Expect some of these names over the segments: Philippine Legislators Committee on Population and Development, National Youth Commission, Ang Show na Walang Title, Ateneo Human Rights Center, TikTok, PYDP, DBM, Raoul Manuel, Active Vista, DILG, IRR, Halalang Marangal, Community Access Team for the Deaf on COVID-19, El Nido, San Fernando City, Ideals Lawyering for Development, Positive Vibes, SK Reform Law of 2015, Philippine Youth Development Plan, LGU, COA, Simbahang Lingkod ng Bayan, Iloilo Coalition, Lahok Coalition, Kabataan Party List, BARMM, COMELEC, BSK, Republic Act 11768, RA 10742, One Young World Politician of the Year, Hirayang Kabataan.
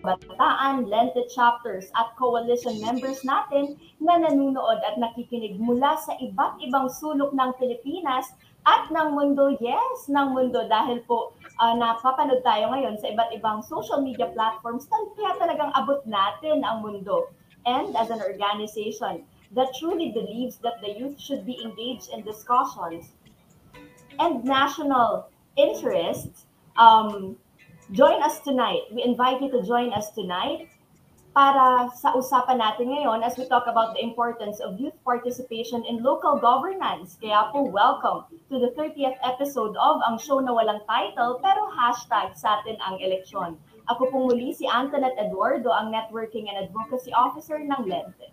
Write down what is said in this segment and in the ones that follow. Kabataan, LENTE chapters at coalition members natin na nanunood at nakikinig mula sa iba't ibang sulok ng Pilipinas at ng mundo, yes, ng mundo dahil po napapanood tayo ngayon sa iba't ibang social media platforms kaya talagang abot natin ang mundo. And as an organization that truly believes that the youth should be engaged in discussions and national interests, join us tonight. We invite you to join us tonight para sa usapan natin ngayon as we talk about the importance of youth participation in local governance. Kaya po, welcome to the 30th episode of ang show na walang title pero hashtag sa atin ang eleksyon. Ako po muli si Antoinette Eduardo, ang Networking and Advocacy Officer ng LENTE.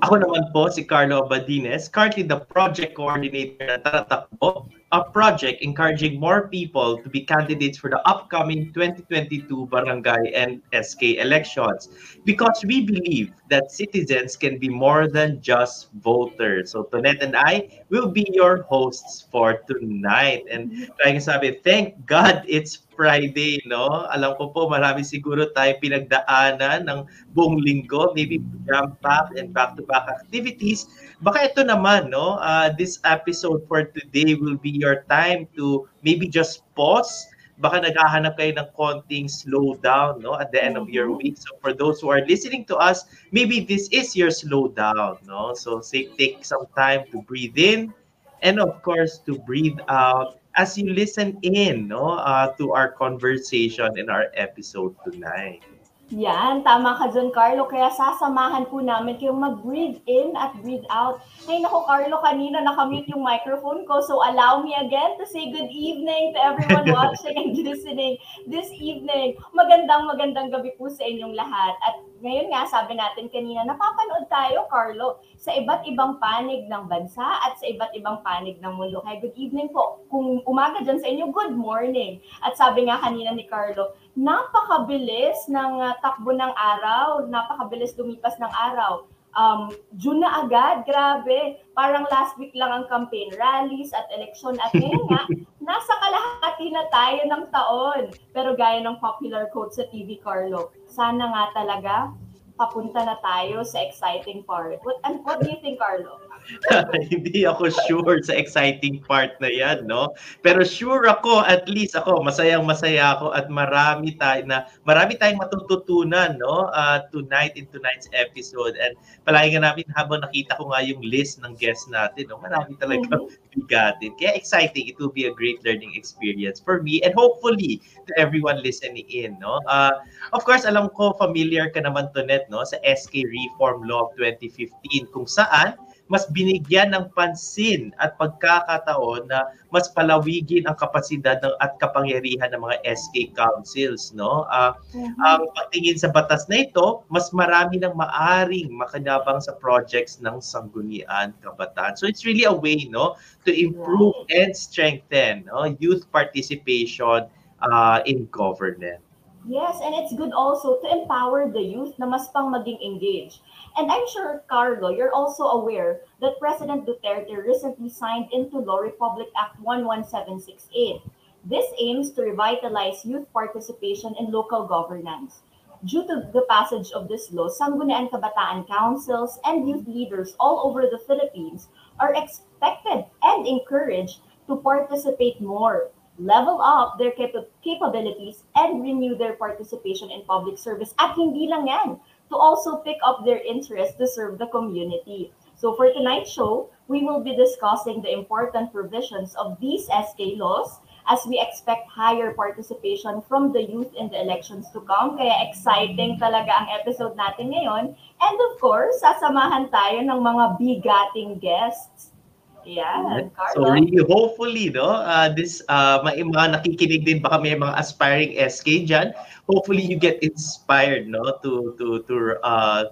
Ako naman po si Carlo Abadines, currently the project coordinator at Tara Takbo, a project encouraging more people to be candidates for the upcoming 2022 barangay and SK elections, because we believe that citizens can be more than just voters. So Tonette and I will be your hosts for tonight. And kaya sabi, thank God it's Friday, no? Alam ko po, marami siguro tayo pinagdaanan ng buong linggo, maybe jam-packed and back-to-back activities. Baka ito naman, no? This episode for today will be your time to maybe just pause. Baka naghahanap kayo ng konting slowdown, no? At the end of your week. So for those who are listening to us, maybe this is your slowdown, no? So take some time to breathe in and of course to breathe out as you listen in, no, to our conversation in our episode tonight. Yan, tama ka dyan, Carlo. Kaya sasamahan po namin kayong mag-breathe in at breathe out. Hey, naku, Carlo, kanina nakamute yung microphone ko. So allow me again to say good evening to everyone watching and listening this evening. Magandang gabi po sa inyong lahat. At ngayon nga, sabi natin kanina, napapanood tayo, Carlo, sa iba't ibang panig ng bansa at sa iba't ibang panig ng mundo. Kaya good evening po. Kung umaga dyan sa inyo, good morning. At sabi nga kanina ni Carlo, napakabilis ng takbo ng araw, napakabilis lumipas ng araw. June na agad, grabe. Parang last week lang ang campaign rallies at eleksyon at ngayon nga, nasa kalahati na tayo ng taon. Pero gaya ng popular quote sa TV, Carlo, sana nga talaga papunta na tayo sa exciting part. What do you think, Carlo? Hindi ako sure sa exciting part na yan, no? Pero sure ako, at least ako, masayang-masaya ako at marami tayong matututunan, no? Tonight in tonight's episode. And palagi nga namin, habang nakita ko nga yung list ng guests natin, no? Marami talaga bigatin. Kaya exciting. It will be a great learning experience for me and hopefully to everyone listening in, no? Of course, alam ko, familiar ka naman, Tonette, no, sa SK Reform Law of 2015 kung saan mas binigyan ng pansin at pagkakataon na mas palawigin ang kapasidad ng at kapangyarihan ng mga SK councils, no? Ang pagtingin sa batas na ito, mas marami nang maaring makinabang sa projects ng sanggunian kabataan. So it's really a way, no, to improve and strengthen, no, youth participation in governance. Yes, and it's good also to empower the youth na mas pang maging engaged. And I'm sure, Carlo, you're also aware that President Duterte recently signed into law Republic Act 11768. This aims to revitalize youth participation in local governance. Due to the passage of this law, Sangguniang Kabataan councils and youth leaders all over the Philippines are expected and encouraged to participate more, level up their capabilities and renew their participation in public service. At hindi lang yan, to also pick up their interest to serve the community. So for tonight's show, we will be discussing the important provisions of these SK laws as we expect higher participation from the youth in the elections to come. Kaya exciting talaga ang episode natin ngayon. And of course, sasamahan tayo ng mga bigating guests. Yeah, so really, hopefully, no, this may mga nakikinig din, baka may mga aspiring SK dyan. Hopefully you get inspired, no, to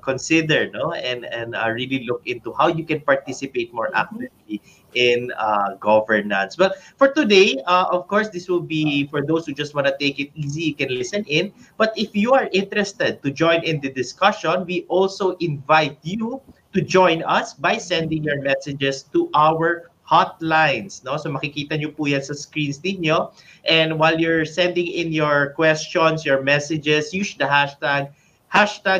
consider, no, and really look into how you can participate more actively in governance. But for today, of course, this will be for those who just want to take it easy. You can listen in. But if you are interested to join in the discussion, we also invite you to join us by sending your messages to our hotlines, no? So makikita nyo po yan sa screens ninyo. And while you're sending in your questions, your messages, use the hashtag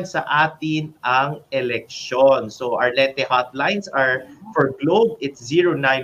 sa atin ang eleksyon. So our LENTE hotlines are for Globe, it's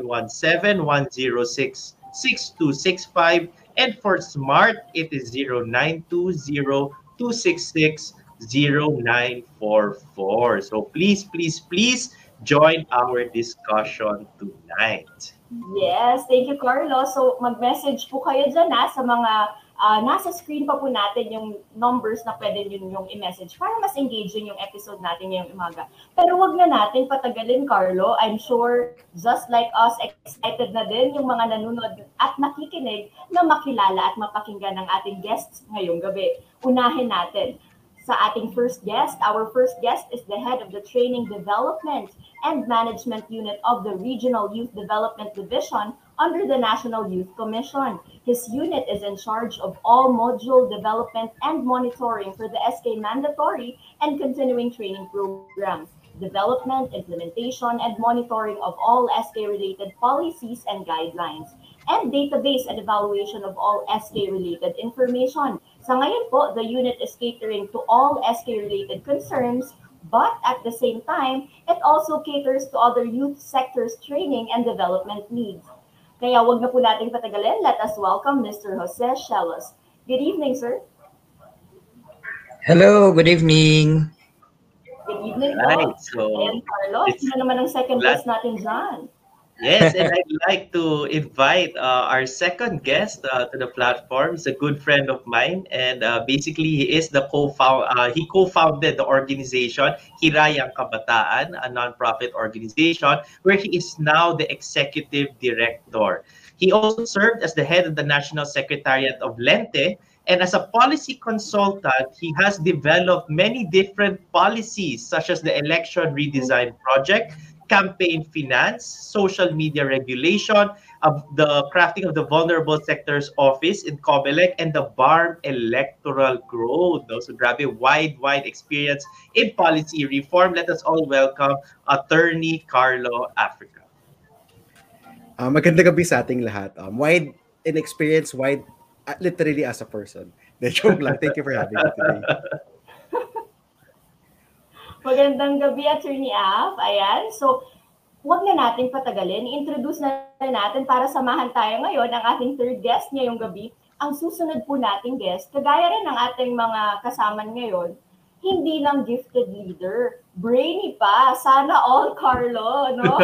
0917-106-6265, and for Smart, it is 0920-266-0944. So please, please, please join our discussion tonight. Yes, thank you, Carlo. So mag-message po kayo dyan sa mga nasa screen pa po natin yung numbers na pwede yun yung i-message para mas engaging yung episode natin ngayong umaga. Pero wag na natin patagalin, Carlo. I'm sure just like us, excited na din yung mga nanunod at nakikinig na makilala at mapakinggan ng ating guests ngayong gabi. Unahin natin sa ating first guest. Our first guest is the head of the Training Development and Management Unit of the Regional Youth Development Division under the National Youth Commission. His unit is in charge of all module development and monitoring for the SK mandatory and continuing training programs, development, implementation, and monitoring of all SK-related policies and guidelines, and database and evaluation of all SK-related information. Sa ngayon po, the unit is catering to all SK-related concerns, but at the same time, it also caters to other youth sectors' training and development needs. Kaya wag na po natin patagalin. Let us welcome Mr. Jose Cielos. Good evening, sir. Hello, good evening. Good evening, right, so and Carlos, sino naman ang second guest natin dyan? Yes, and I'd like to invite our second guest to the platform. He's a good friend of mine, and basically he is the co-founded the organization Hirayang Kabataan, a nonprofit organization where he is now the executive director. He also served as the head of the National Secretariat of LENTE, and as a policy consultant, he has developed many different policies such as the Election Redesign Project, campaign finance, social media regulation, the crafting of the vulnerable sectors office in COMELEC, and the BARMM electoral growth. So grabe, wide experience in policy reform. Let us all welcome Attorney Carlo Africa. Magandang gabi sa ating lahat. Wide in experience, wide literally as a person. Thank you for having me today. Magandang gabi, Attorney Af. Ayan. So, huwag na natin patagalin. I-introduce na natin para samahan tayo ngayon ang ating third guest ngayong gabi. Ang susunod po nating guest, kagaya rin ng ating mga kasaman ngayon, hindi lang gifted leader, brainy pa. Sana all, Carlo, no?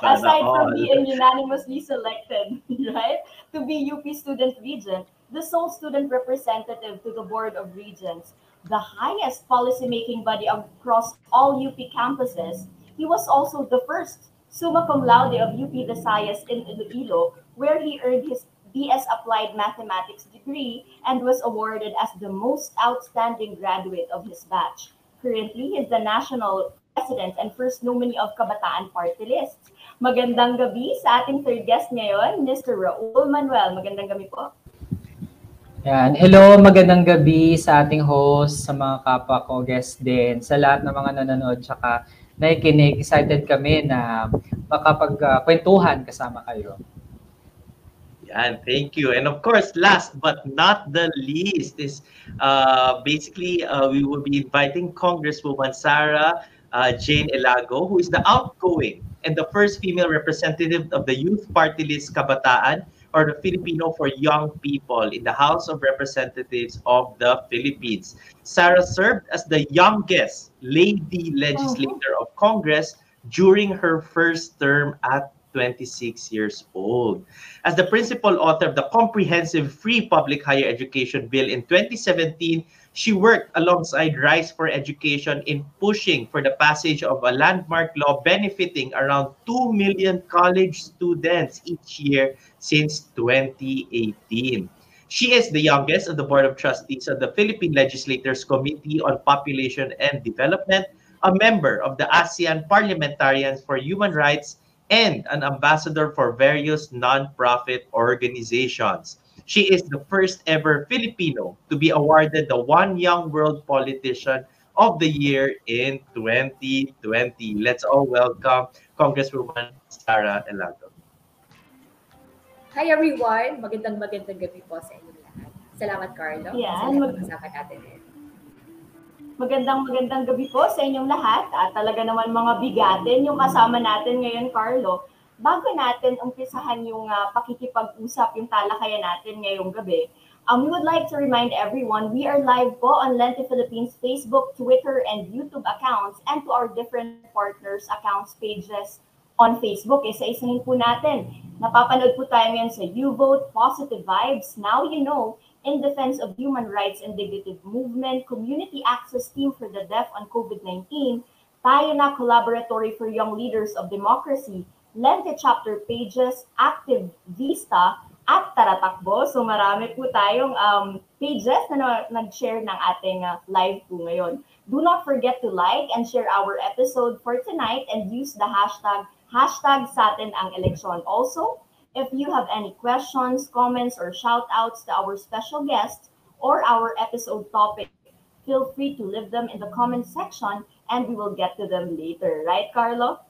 Aside from being unanimously selected, right? To be UP student regent, the sole student representative to the Board of Regents, the highest policymaking body across all UP campuses, he was also the first summa cum laude of UP Visayas in Iloilo, where he earned his BS Applied Mathematics degree and was awarded as the most outstanding graduate of his batch. Currently, he is the national president and first nominee of Kabataan Party List. Magandang gabi sa ating third guest ngayon, Mr. Raoul Manuel. Magandang gabi po. Yan. Hello, magandang gabi sa ating host, sa mga kapwa ko, guest din, sa lahat ng mga nanonood, tsaka nakikinig. Excited kami na makapagkwentuhan kasama kayo. Yan, thank you. And of course, last but not the least is basically we will be inviting Congresswoman Sarah Jane Elago, who is the outgoing and the first female representative of the Youth Party List Kabataan, or the Filipino for Young People, in the House of Representatives of the Philippines. Sarah served as the youngest lady legislator of Congress during her first term at 26 years old. As the principal author of the Comprehensive Free Public Higher Education Bill in 2017, she worked alongside Rise for Education in pushing for the passage of a landmark law benefiting around 2 million college students each year since 2018. She is the youngest of the Board of Trustees of the Philippine Legislators Committee on Population and Development, a member of the ASEAN Parliamentarians for Human Rights, and an ambassador for various non-profit organizations. She is the first ever Filipino to be awarded the One Young World Politician of the Year in 2020. Let's all welcome Congresswoman Sarah Elago. Hi everyone! Magandang gabi po sa inyo lahat. Salamat, Carlo. Yan. Pag-usapan natin din. Magandang gabi po sa inyong lahat. At talaga naman mga bigatin yung kasama natin ngayon, Carlo. Bago natin umpisahan yung pakikipag-usap, yung talakayan natin ngayong gabi, we would like to remind everyone we are live po on LENTE Philippines Facebook, Twitter, and YouTube accounts and to our different partners' accounts pages on Facebook. Isa-isahin po natin. Napapanood po tayo ngayon sa YouVote, Positive Vibes, Now You Know, In Defense of Human Rights and Dignity Movement, Community Access Team for the Deaf on COVID-19, Tayo Na Collaboratory for Young Leaders of Democracy, Lente Chapter Pages, Active Vista, at Tara Takbo. So marami po tayong pages na nag-share ng ating live po ngayon. Do not forget to like and share our episode for tonight and use the hashtag Satin Ang Eleksyon. Also, if you have any questions, comments, or shout-outs to our special guests or our episode topic, feel free to leave them in the comment section and we will get to them later. Right, Carlo?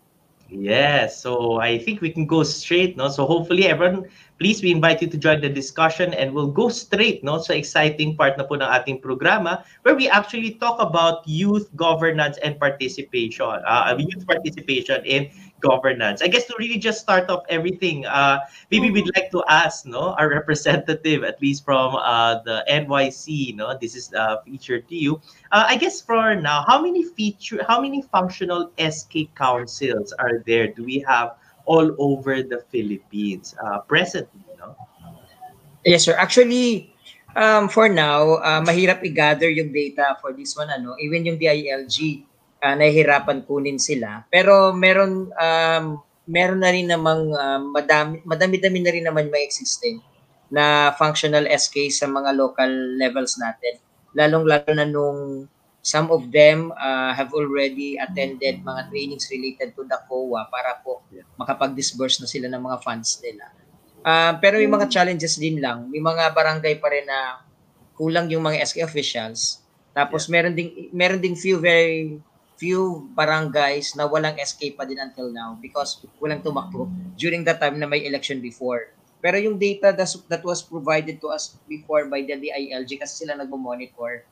Yes. So I think we can go straight. No? So hopefully, everyone, please, we invite you to join the discussion and we'll go straight no? sa exciting part na po ng ating programa where we actually talk about youth governance and participation. Youth participation in governance. I guess to really just start off everything, maybe we'd like to ask no, our representative, at least from the NYC, no, this is featured to you. I guess for now, how many functional SK councils are there? Do we have all over the Philippines presently? No? Yes, sir. Actually, for now, mahirap i-gather yung data for this one. Ano? Even yung DILG. Nahihirapan kunin sila. Pero meron na rin namang madami-dami na rin naman may existing na functional SK sa mga local levels natin. Lalong-lalo na nung some of them have already attended mga trainings related to the COA para po makapag-disburse na sila ng mga funds nila. Pero may mga challenges din lang. May mga barangay pa rin na kulang yung mga SK officials. Tapos meron ding few barangays na walang SK pa din until now because walang tumakbo during the time na may election before. Pero yung data that was provided to us before by the DILG kasi sila nagmo-monitor,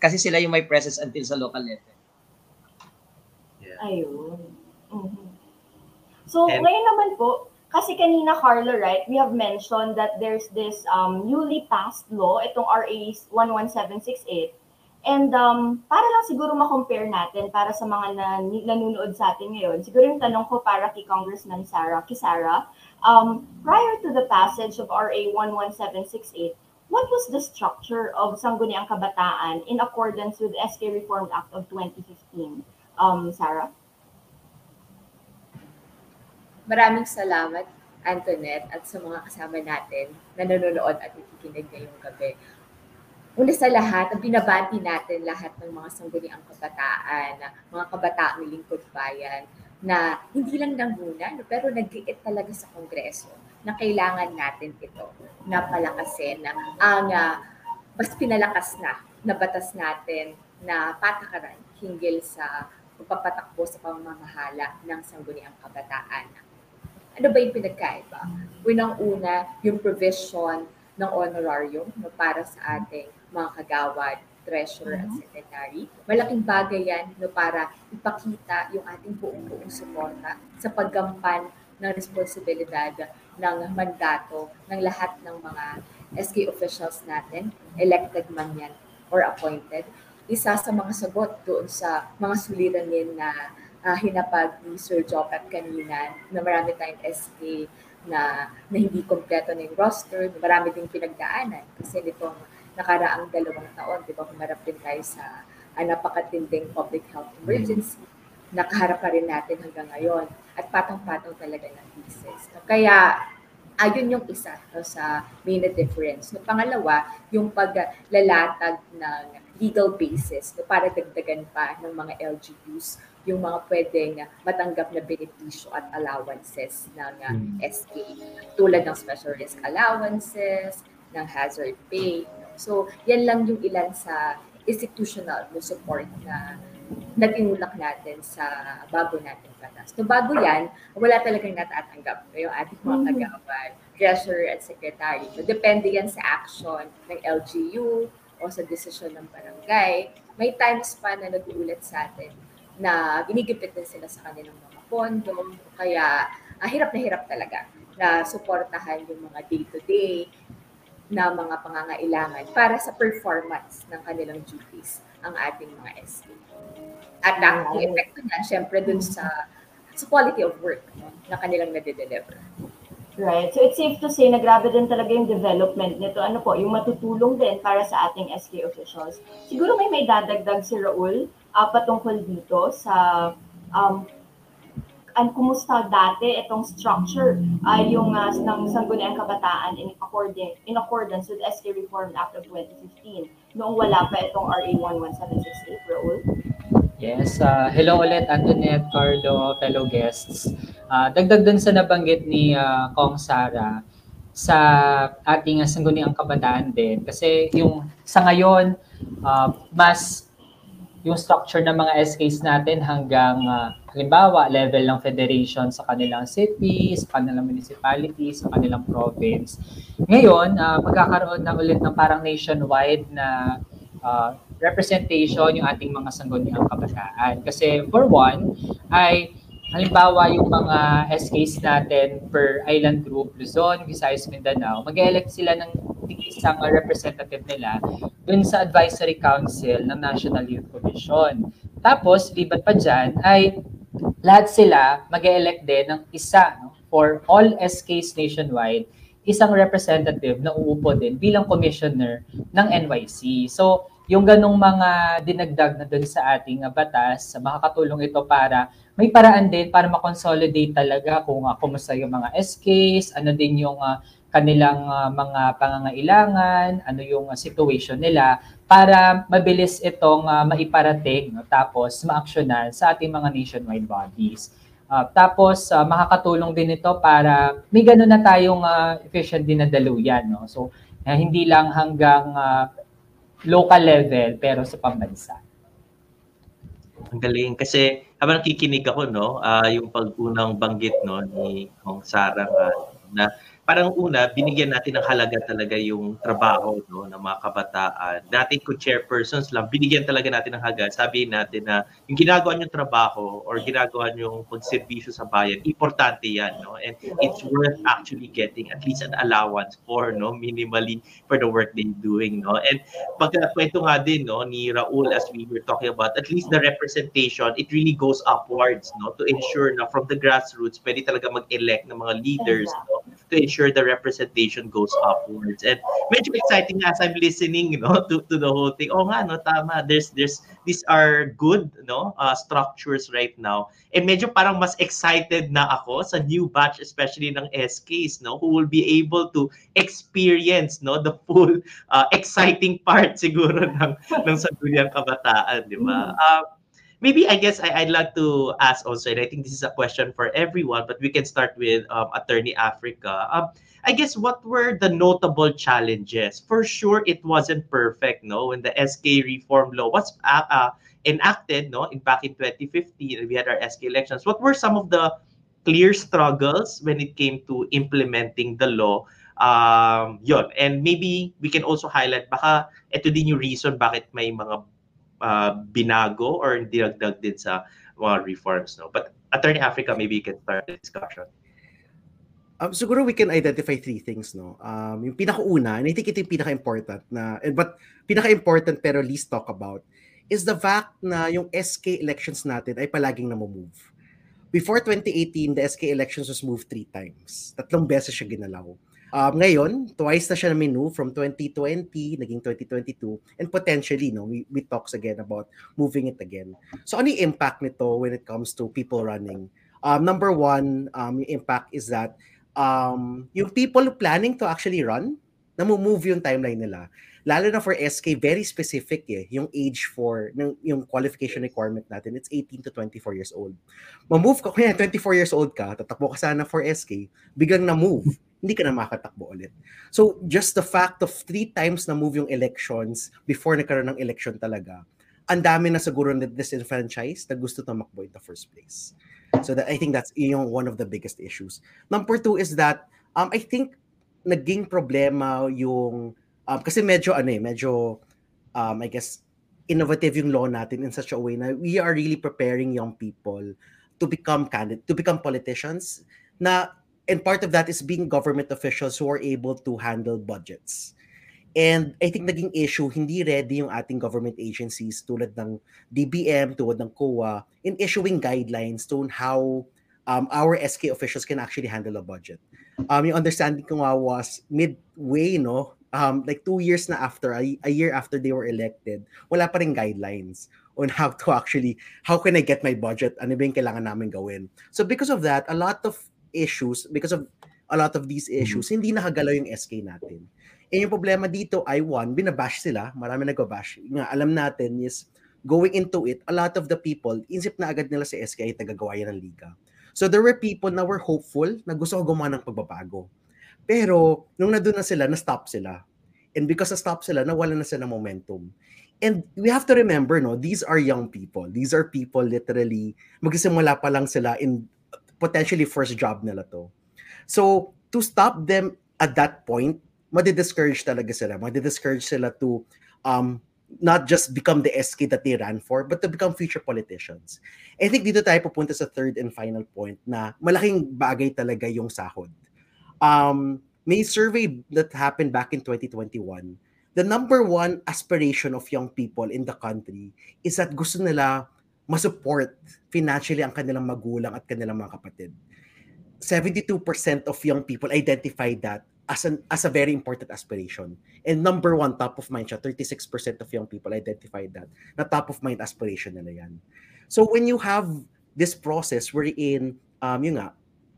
kasi sila yung may presence until sa local level. Yeah. Ayun. Mm-hmm. So ngayon naman po, kasi kanina Carlo, right, we have mentioned that there's this newly passed law, itong RA 11768, and para lang siguro ma-compare natin para sa mga nanunood sa atin ngayon, siguro yung tanong ko para kay Congressman Sarah, prior to the passage of RA 11768, what was the structure of Sangguniang Kabataan in accordance with the SK Reform Act of 2015? Sarah? Maraming salamat, Antoinette, at sa mga kasama natin na nanonood at ikikinig ngayong gabi. Una sa lahat, ang binabati natin lahat ng mga sangguniang kabataan, mga kabataang lingkod bayan na hindi lang nanguna, pero nag-iit talaga sa Kongreso na kailangan natin ito na palakasin ang mas pinalakas na batas natin na patakaran hinggil sa pagpapatakbo sa pamamahala ng sangguniang kabataan. Ano ba yung pinagkaiba? Unang-una, yung provision ng honorarium para sa ating mga kagawad, treasurer at secretary. Malaking bagay yan para ipakita yung ating buong suporta sa paggampan ng responsibilidad ng mandato ng lahat ng mga SK officials natin, elected man yan or appointed. Isa sa mga sagot doon sa mga suliranin na hinapag ni Sir Jokat kanina na marami tayong SK na hindi kompleto na yung roster, marami ding pinagdaanan kasi nitong nakaraang 2 taon, di ba, humarap din tayo sa napakatinding public health emergency. Nakaharap pa rin natin hanggang ngayon at patong-patong talaga ng thesis. Kaya ayun yung isa sa main difference. No, pangalawa, yung paglalatag ng legal basis para dagdagan pa ng mga LGUs yung mga pwedeng matanggap na benepisyo at allowances ng SK, tulad ng special risk allowances, ng hazard pay. So, yan lang yung ilan sa institutional na support na natinulak natin sa bago natin patas. So bago yan, wala talagang natatanggap yung ating mga kagawad, treasurer at secretary. So depende yan sa action ng LGU o sa desisyon ng barangay. May times pa na nag-uulat sa atin na ginigipit din sila sa kanilang mga pondo. Kaya hirap na hirap talaga na suportahan yung mga day-to-day na mga pangangailangan para sa performance ng kanilang duties ang ating mga SK. At ang epekto niyan, syempre, dun sa quality of work na kanilang nadideliver. Right. So it's safe to say na grabe din talaga yung development nito. Ano po, yung matutulong din para sa ating SK officials. Siguro may dadagdag si Raul patungkol dito sa kumusta dati itong structure yung ng Sangguniang Kabataan in accordance with SK Reform Act of 2015 noong wala pa itong RA 11768, Raul. Yes. Hello ulit, Antoinette, Carlo, fellow guests. Dagdag dun sa nabanggit ni Kong Sara sa ating Sangguniang Kabataan din. Kasi yung sa ngayon, mas yung structure ng mga SKs natin hanggang, halimbawa, level ng federation sa kanilang city, sa kanilang municipality, sa kanilang province. Ngayon, magkakaroon na ulit ng parang nationwide na representation yung ating mga sangguniang kabataan. Kasi for one, ay halimbawa yung mga SKs natin per island group, Luzon, Visayas, Mindanao, mag-elect sila ng isang representative nila dun sa advisory council ng National Youth Commission. Tapos, libat pa dyan, ay lahat sila mag-elect din ng isa for all SKs nationwide, isang representative na uupo din bilang commissioner ng NYC. So, yung ganong mga dinagdag na doon sa ating batas, makakatulong ito para may paraan din para makonsolidate talaga kung kumusta yung mga SKs, ano din yung kanilang mga pangangailangan, ano yung situation nila para mabilis itong maiparating tapos ma-actionan sa ating mga nationwide bodies. Tapos, makakatulong din ito para may gano'n na tayong efficient din na daluyan. No? So, hindi lang hanggang local level pero sa pambansa. Ang galing kasi habang nakikinig ako yung pag-unang banggit ni Kong Sara na parang una binigyan natin ng halaga talaga yung trabaho ng mga kabataan. Dating co-chairpersons lang binigyan talaga natin ng halaga. Sabihin natin na yung ginagawa niyong trabaho or ginagawa niyong pagserbisyo sa bayan, importante yan, and it's worth actually getting at least an allowance for minimally for the work they're doing, and pagkakwento nga din ni Raul as we were talking about, at least the representation, it really goes upwards to ensure na from the grassroots pwede talaga mag-elect ng mga leaders to ensure the representation goes upwards. And medyo exciting as I'm listening, to the whole thing. Oh nga, tama. These are good, structures right now. And medyo parang mas excited na ako sa new batch, especially ng SKs, who will be able to experience, the full exciting part siguro ng Sangguniang Kabataan, di ba? Maybe I guess I'd like to ask also, and I think this is a question for everyone, but we can start with Attorney Africa. I guess what were the notable challenges? For sure, it wasn't perfect, when the SK Reform Law was enacted, back in 2015, we had our SK elections. What were some of the clear struggles when it came to implementing the law? Yun, and maybe we can also highlight, baka ito din yung reason bakit may mga binago or dinagdag din sa mga reforms. But Attorney Africa, maybe you can start the discussion. Siguro we can identify three things. Yung pinakauna, and I think ito yung pinaka-important, but pinaka-important pero least talk about, is the fact na yung SK elections natin ay palaging namumove. Before 2018, the SK elections was moved 3 times. 3 beses siya ginalaw. Ngayon, twice na siya na move from 2020 naging 2022, and potentially we talks again about moving it again. So ano yung impact nito when it comes to people running? Number one, yung impact is that yung people planning to actually run, namumove yung timeline nila. Lalo na for SK, very specific yung age for, yung qualification requirement natin, it's 18 to 24 years old. Mamove ka, kung 24 years old ka, tatakbo ka sana for SK, biglang na-move. hindi ka na makatakbo ulit. So just the fact of 3 times na move yung elections before nagkaroon ng election talaga, ang dami na siguro na disenfranchised na gusto tumakbo in the first place. So that, I think that's yung one of the biggest issues. Number 2 is that I think naging problema yung kasi medyo I guess innovative yung law natin in such a way na we are really preparing young people to become candidates, to become politicians na, and part of that is being government officials who are able to handle budgets. And I think naging issue, hindi ready yung ating government agencies tulad ng DBM, tulad ng COA, in issuing guidelines to how our SK officials can actually handle a budget. Yung understanding ko nga was midway, no? Like 2 years na after, a year after they were elected, wala pa rin guidelines on how to actually, how can I get my budget? Ano ba yung kailangan namin gawin? So because of that, a lot of issues, because of a lot of these issues, hindi nakagalaw yung SK natin. And yung problema dito ay one, binabash sila, marami nagbabash. Nga alam natin is, going into it, a lot of the people, isip na agad nila sa SK ay tagagawa yan ng liga. So there were people na were hopeful na gusto ko gumawa ng pagbabago. Pero nung na doon na sila, na-stop sila. And because na-stop sila, nawala na sila ng momentum. And we have to remember, no, these are young people. These are people literally, magsisimula pa lang sila in potentially first job nila to. So to stop them at that point, madi-discourage talaga sila. Madi-discourage sila to not just become the SK that they ran for, but to become future politicians. I think dito tayo pupunta sa third and final point na malaking bagay talaga yung sahod. May survey that happened back in 2021. The number 1 aspiration of young people in the country is that gusto nila masupport financially ang kanilang magulang at kanilang mga kapatid. 72% of young people identify that as a very important aspiration. And number 1, top of mind siya, 36% of young people identify that, na top of mind aspiration nila yan. So when you have this process wherein, yun nga,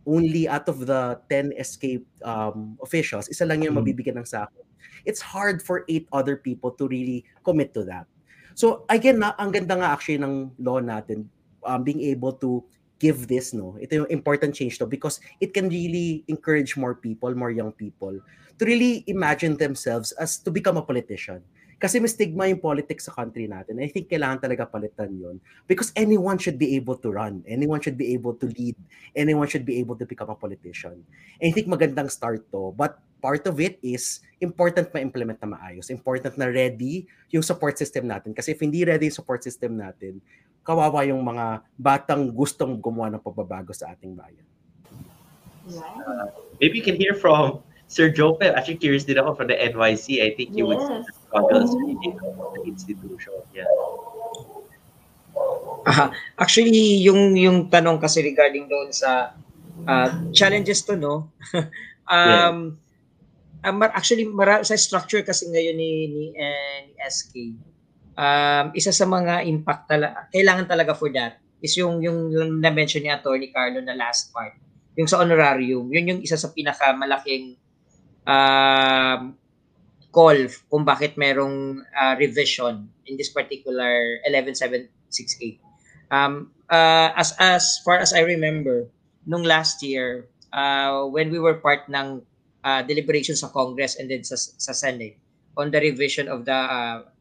only out of the 10 SK officials, isa lang yung mabibigyan ng sahod. It's hard for 8 other people to really commit to that. So again, ang ganda nga actually ng law natin, being able to give this, no, ito yung important change to, because it can really encourage more people, more young people, to really imagine themselves as to become a politician. Kasi may stigma yung politics sa country natin. I think kailangan talaga palitan yun. Because anyone should be able to run. Anyone should be able to lead. Anyone should be able to become a politician. And I think magandang start to. But part of it is important ma-implement na maayos. Important na ready yung support system natin. Kasi if hindi ready yung support system natin, kawawa yung mga batang gustong gumawa ng pagbabago sa ating bayan. Maybe you can hear from Sir Jopel. Actually, curious din ako from the NYC. I think he would see the struggles of the institution. Yeah. Actually, yung tanong kasi regarding doon sa challenges to, no? Actually, sa structure kasi ngayon ni SK, isa sa mga impact kailangan talaga for that is yung na-mention ni Attorney Carlo na last part, yung sa honorarium. Yun yung isa sa pinakamalaking call kung bakit merong revision in this particular 11768. As far as I remember, nung last year, when we were part ng deliberations sa Congress and then sa Senate, on the revision of the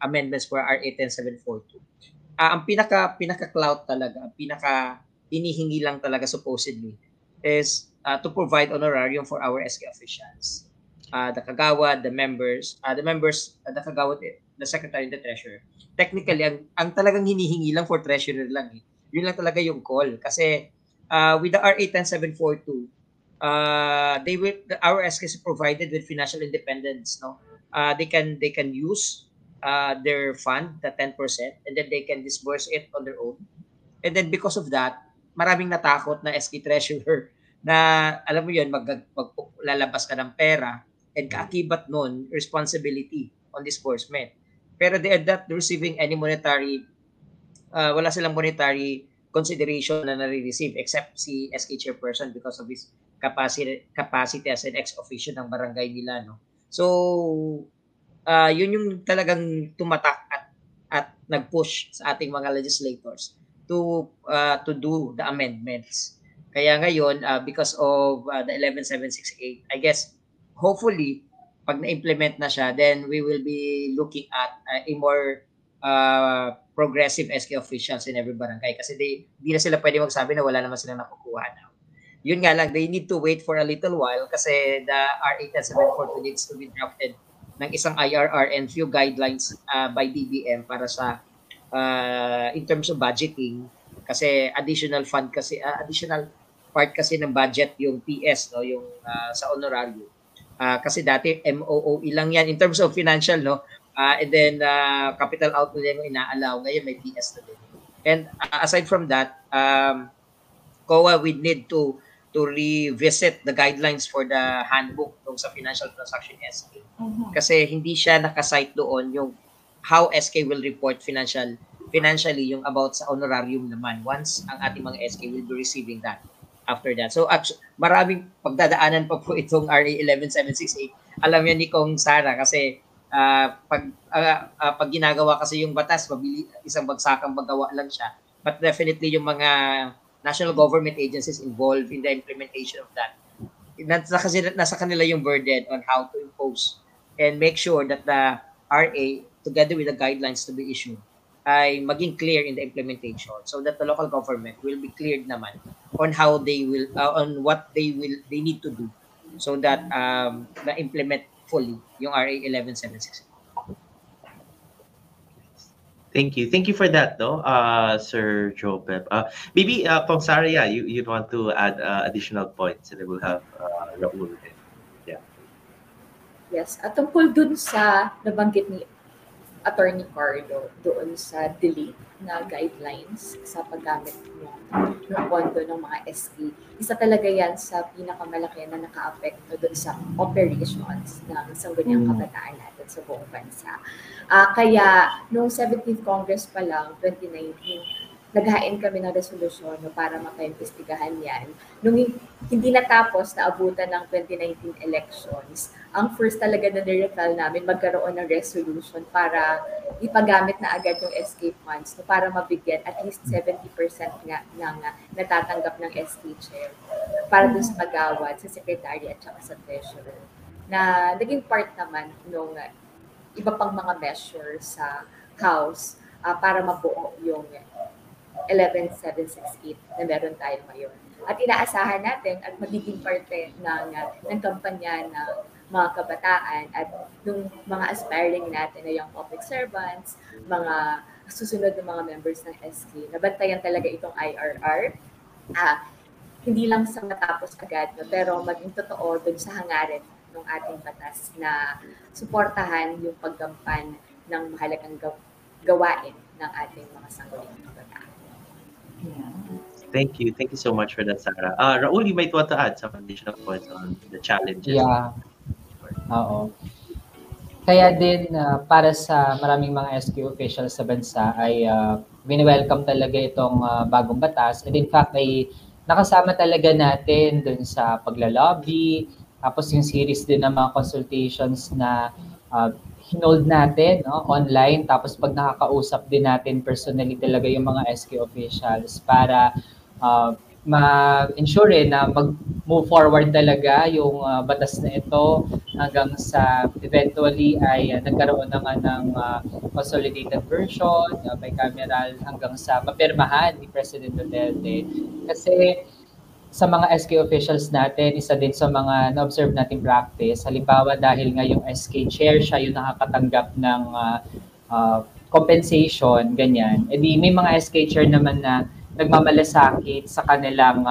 amendments for RA 10742. Ang pinaka-clout talaga, ang pinaka-inihingi lang talaga supposedly is to provide honorarium for our SK officials. The Kagawad, the Kagawad, the Secretary, the Treasurer. Technically, ang talagang hinihingi lang for Treasurer lang. Yun lang talaga yung call. Kasi with the RA 10742, our SK is provided with financial independence, no? They can use their fund, the 10%, and then they can disburse it on their own. And then because of that, maraming natakot na SK treasurer na, alam mo yun, lalabas ka ng pera, and kaakibat nun, responsibility on disbursement. Pero they are not receiving any monetary, wala silang monetary consideration na nare-receive except si SK chairperson because of his capacity as an ex-officio ng barangay nila, no? So, yun yung talagang tumatak at nag-push sa ating mga legislators to do the amendments. Kaya ngayon, because of the 11768, I guess hopefully, pag na-implement na siya, then we will be looking at a more progressive SK officials in every barangay. Kasi di na sila pwede magsabi na wala naman silang nakukuha now. Yun nga lang, they need to wait for a little while kasi the RA 10742 needs to be drafted ng isang IRR and few guidelines by DBM para sa in terms of budgeting. Kasi additional fund kasi, additional part kasi ng budget yung PS, no, yung sa honorario. Kasi dati MOOE lang yan in terms of financial, no, and then capital outlay mo inaalaw, ngayon may PS na din. And aside from that, COA, we need to revisit the guidelines for the handbook tong sa financial transaction SK. Kasi hindi siya nakasite doon yung how SK will report financially yung about sa honorarium naman. Once ang ating mga SK will be receiving that. After that. So, maraming pagdadaanan pa po itong RA 11768. Alam yan ni Kong Sara kasi pag ginagawa kasi yung batas, isang bagsakang magawa lang siya. But definitely yung mga national government agencies involved in the implementation of that. Nasa kanila yung burden on how to impose and make sure that the RA, together with the guidelines to be issued, ay maging clear in the implementation so that the local government will be cleared naman on how they will on what they need to do so that na implement fully yung RA 11768. Thank you for that, no, Sir Joe Pep. Maybe Kong Sara, yeah, you'd want to add additional points and then we'll have Raoul with it. Yeah. Yes, at tungkol dun sa nabanggit ni Attorney Carlo doon sa DILG na guidelines sa paggamit ng pondo ng mga SK. Isa talaga yan sa pinakamalaki na naka-apekto doon sa operations ng sangguniang kabataan natin sa buong bansa. Kaya noong 17th Congress pa lang, 2019, naghain kami ng resolusyon para makaimbestigahan yan. Nung hindi natapos na abutan ng 2019 elections, ang first talaga na nirecal namin magkaroon ng resolution para ipagamit na agad yung SK funds para mabigyan at least 70% nga ng natatanggap ng SK chair para dun sa magawad, sa secretary at saka sa treasurer. Na naging part naman nung iba pang mga measures sa House para mabuo yung 11768 na meron tayo ngayon. At inaasahan natin at magiging parte ng kampanya ng mga kabataan at ng mga aspiring natin na young public servants, mga susunod na mga members ng SK. Nabantayan talaga itong IRR. Hindi lang sa matapos agad, no, pero maging totoo dun sa hangarin ng ating batas na suportahan yung paggampan ng mahalagang gawain ng ating mga sangguniang kabataan. Yeah. Thank you so much for that, Sarah. Raoul, you might want to add some additional points on the challenges. Yeah. Oo. Kaya din para sa maraming mga SQ officials sa bansa ay wini-welcome talaga itong bagong batas. And in fact ay nakasama talaga natin dun sa paglalobby, tapos yung series din ng mga consultations na hinold natin, no, online, tapos pag nakakausap din natin personally talaga yung mga SK officials para ma-ensure na mag-move forward talaga yung batas na ito hanggang sa eventually ay nagkaroon naman ng consolidated version, bicameral, hanggang sa mapirmahan ni President Duterte. Kasi sa mga SK officials natin, isa din sa mga na-observe natin practice. Halimbawa, dahil nga yung SK chair, siya yung nakakatanggap ng compensation, ganyan. E di, may mga SK chair naman na nagmamalasakit sa kanilang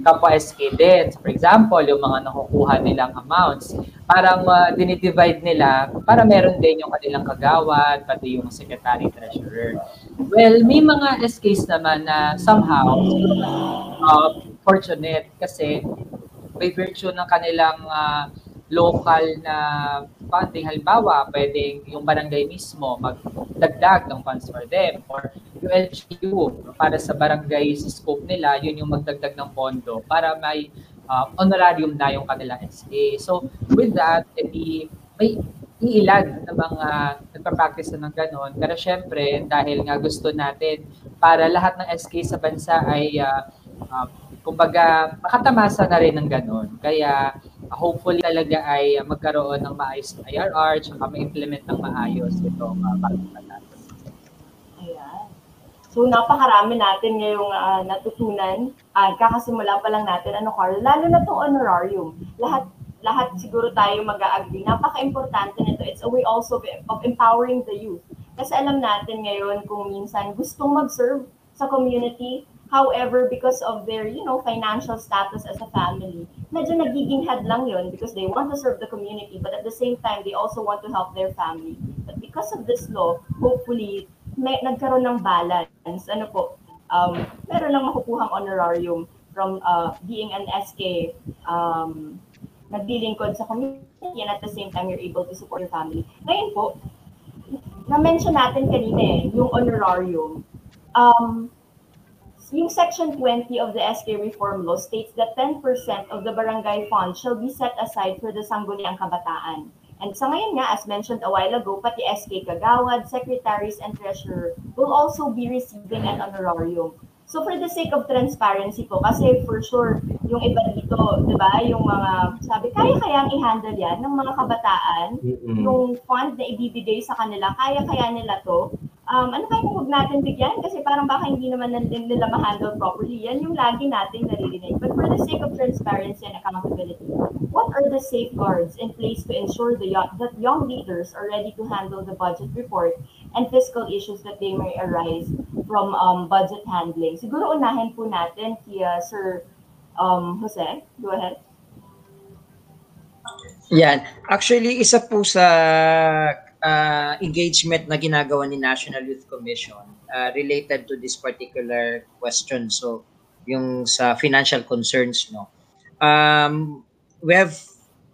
kapwa SK din. So, for example, yung mga nakukuha nilang amounts, parang dinidivide nila para meron din yung kanilang kagawad, pati yung secretary treasurer. Well, may mga SKs naman na somehow fortunate kasi by virtue ng kanilang local na funding, halimbawa, pwedeng yung barangay mismo magdagdag ng funds for them or ULGU para sa barangay sa scope nila, yun yung magdagdag ng pondo para may honorarium na yung kanilang SK. So with that, edi, may iilan ng mga nagpa-practice na ng ganon. Pero syempre, dahil nga gusto natin para lahat ng SK sa bansa ay kumbaga, makatamasa na rin ng ganun. Kaya hopefully talaga ay magkaroon ng maayos na IRR at ma-implement ng maayos itong bagong batas. Ayan. So napakarami natin ngayong natutunan. Kakasimula pa lang natin, ano Carlo, lalo na itong honorarium. Lahat siguro tayo mag-a-agree. Napaka-importante nito. It's a way also of empowering the youth. Kasi alam natin ngayon kung minsan gustong mag-serve sa community. However, because of their, you know, financial status as a family, medyo nagiging hadlang yun because they want to serve the community, but at the same time, they also want to help their family. But because of this law, hopefully, nagkaroon ng balance. Ano po, meron lang makukuhang honorarium from being an SK naglilingkod sa community, and at the same time, you're able to support your family. Ngayon po, na-mention natin kanina yung honorarium. Yung Section 20 of the SK Reform Law states that 10% of the barangay fund shall be set aside for the Sangguniang Kabataan. And sa ngayon nga, as mentioned a while ago, pati SK Kagawad, Secretaries, and Treasurer will also be receiving an honorarium. So for the sake of transparency po, kasi for sure, yung iba dito, di ba, yung mga, sabi, kaya-kayang i-handle yan ng mga kabataan, yung fund na ibibigay sa kanila, kaya-kaya nila to. Ano kaya kung huwag natin bigyan? Kasi parang baka hindi naman nila ma-handle properly. Yan yung lagi natin naririnig. But for the sake of transparency and accountability, what are the safeguards in place to ensure that young leaders are ready to handle the budget report and fiscal issues that they may arise from budget handling? Siguro unahin po natin kaya Sir Jose. Go ahead. Yan. Actually, isa po sa engagement na ginagawa ni National Youth Commission related to this particular question. So, yung sa financial concerns, no? We have